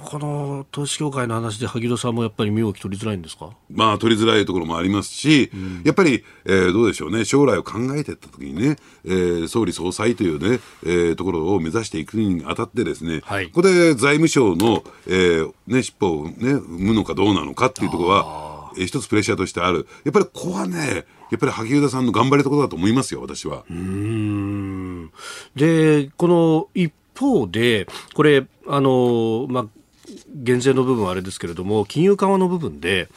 この統一教会の話で萩生田さんもやっぱり身動き取りづらいんですか。まあ、取りづらいところもありますし、うん、やっぱり、えー、どうでしょうね、将来を考えていったときにね、えー、総理総裁というね、えー、ところを目指していくにあたってですね、はい、ここで財務省の、えーね、尻尾を、ね、生むのかどうなのかっていうところは、えー、一つプレッシャーとしてある。やっぱりここはね、やっぱり萩生田さんの頑張りところだと思いますよ、私は。うーん、でこの一方でこれあの、まあ、減税の部分はあれですけれども、金融緩和の部分で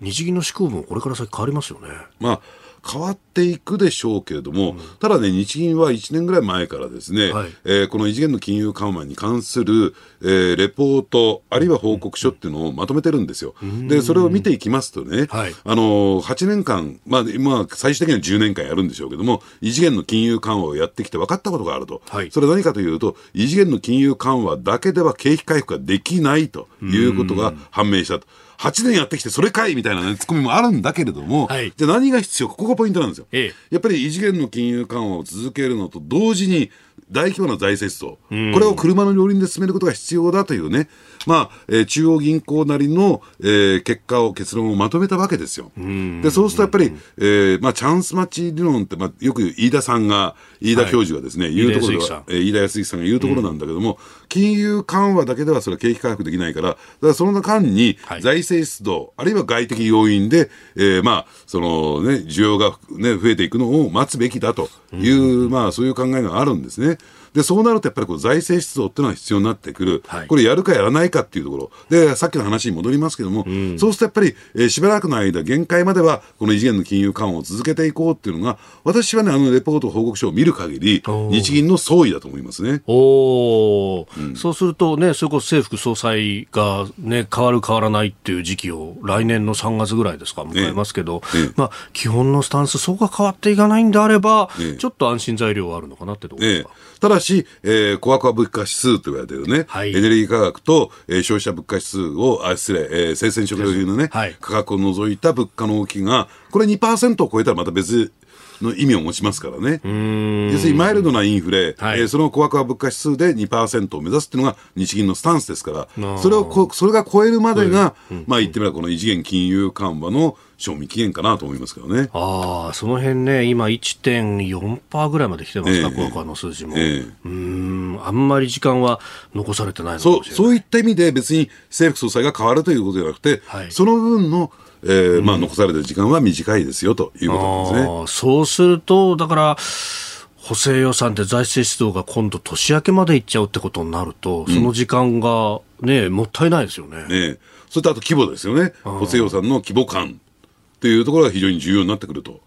日銀の施行分これから先変わりますよね。まあ変わっていくでしょうけれども、うん、ただね、日銀はいちねんぐらい前からですね、はい、えー、この異次元の金融緩和に関する、えー、レポートあるいは報告書っていうのをまとめてるんですよ、うん、でそれを見ていきますとね、はい、あのはちねんかん、まあまあ、最終的にはじゅうねんかんやるんでしょうけども、異次元の金融緩和をやってきて分かったことがあると、はい、それは何かというと、異次元の金融緩和だけでは景気回復ができないということが判明したと、うん、はちねんやってきてそれかいみたいな、ね、ツッコミもあるんだけれども、はい、じゃあ何が必要か、ここがポイントなんですよ、ええ、やっぱり異次元の金融緩和を続けるのと同時に大規模な財政出動、これを車の両輪で進めることが必要だというね、まあえー、中央銀行なりの、えー、結果を結論をまとめたわけですよ。でそうするとやっぱり、えーまあ、チャンス待ち理論って、まあ、よく飯田さんが飯田教授がですね、はい、言うところでは、えー、飯田康之さんが言うところなんだけども、うん、金融緩和だけではそれは景気回復できないから、だからその間に財政出動、はい、あるいは外的要因で、えーまあそのね、需要が、ね、増えていくのを待つべきだという、うまあ、そういう考えがあるんですね。でそうなるとやっぱりこう財政出動っていうのは必要になってくる、はい、これやるかやらないかっていうところで、さっきの話に戻りますけども、うん、そうするとやっぱり、えー、しばらくの間限界まではこの異次元の金融緩和を続けていこうっていうのが、私はね、あのレポート報告書を見る限り日銀の総意だと思いますね。お、うん、そうするとね、それこそ政府総裁が、ね、変わる変わらないっていう時期を来年のさんがつぐらいですか迎えますけど、ええええ、まあ、基本のスタンス、そうが変わっていかないんであれば、ええ、ちょっと安心材料はあるのかなってところですか。ええ、ただし、えー、コアコア物価指数と言われてるね、はい、エネルギー価格と、えー、消費者物価指数を、あ、失礼、えー、生鮮食料品のね、はい、価格を除いた物価の動きが、これ にパーセント を超えたらまた別の意味を持ちますからね。うーん、要するにマイルドなインフレ、はい、えー、そのコアコア物価指数で にパーセント を目指すっていうのが日銀のスタンスですから、それをこ、それが超えるまでが、うん、まあ言ってみればこの異次元金融緩和の賞味期限かなと思いますけどね。ああ、その辺ね、今 いちてんよんパーセント ぐらいまで来てますか、ええ、コアコアの数字も、ええ、うーん、あんまり時間は残されてないのかもしれない。そう、そういった意味で別に政府総裁が変わるということじゃなくて、はい、その分のえーまあ、残されてる時間は短いですよということなんですね。あ、そうするとだから補正予算で財政出動が今度年明けまでいっちゃうってことになると、その時間が、ね、うん、もったいないですよ ね, ねそれとあと規模ですよね。補正予算の規模感というところが非常に重要になってくると、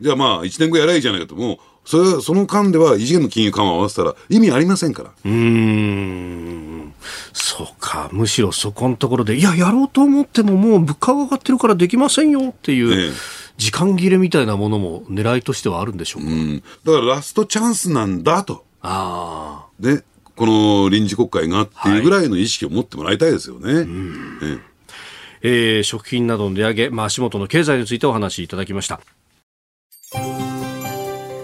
じゃあまあいちねんごやらいいじゃないかと、もうそれその間では異次元の金融緩和を合わせたら意味ありませんから。うーん、そうか、むしろそこのところでいや、やろうと思ってももう物価が上がってるからできませんよっていう時間切れみたいなものも狙いとしてはあるんでしょうか。うん、だからラストチャンスなんだと、あでこの臨時国会がっていうぐらいの意識を持ってもらいたいですよね、はい、うん、えええー、食品などの値上げ、まあ、足元の経済についてお話しいただきました。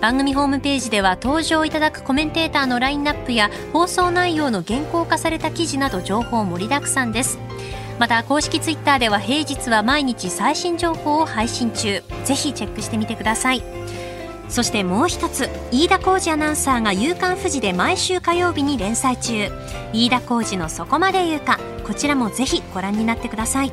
番組ホームページでは登場いただくコメンテーターのラインナップや放送内容の原稿化された記事など情報盛りだくさんです。また公式ツイッターでは平日は毎日最新情報を配信中、ぜひチェックしてみてください。そしてもう一つ、飯田浩司アナウンサーが夕刊フジで毎週火曜日に連載中、飯田浩司のそこまで言うか、こちらもぜひご覧になってください。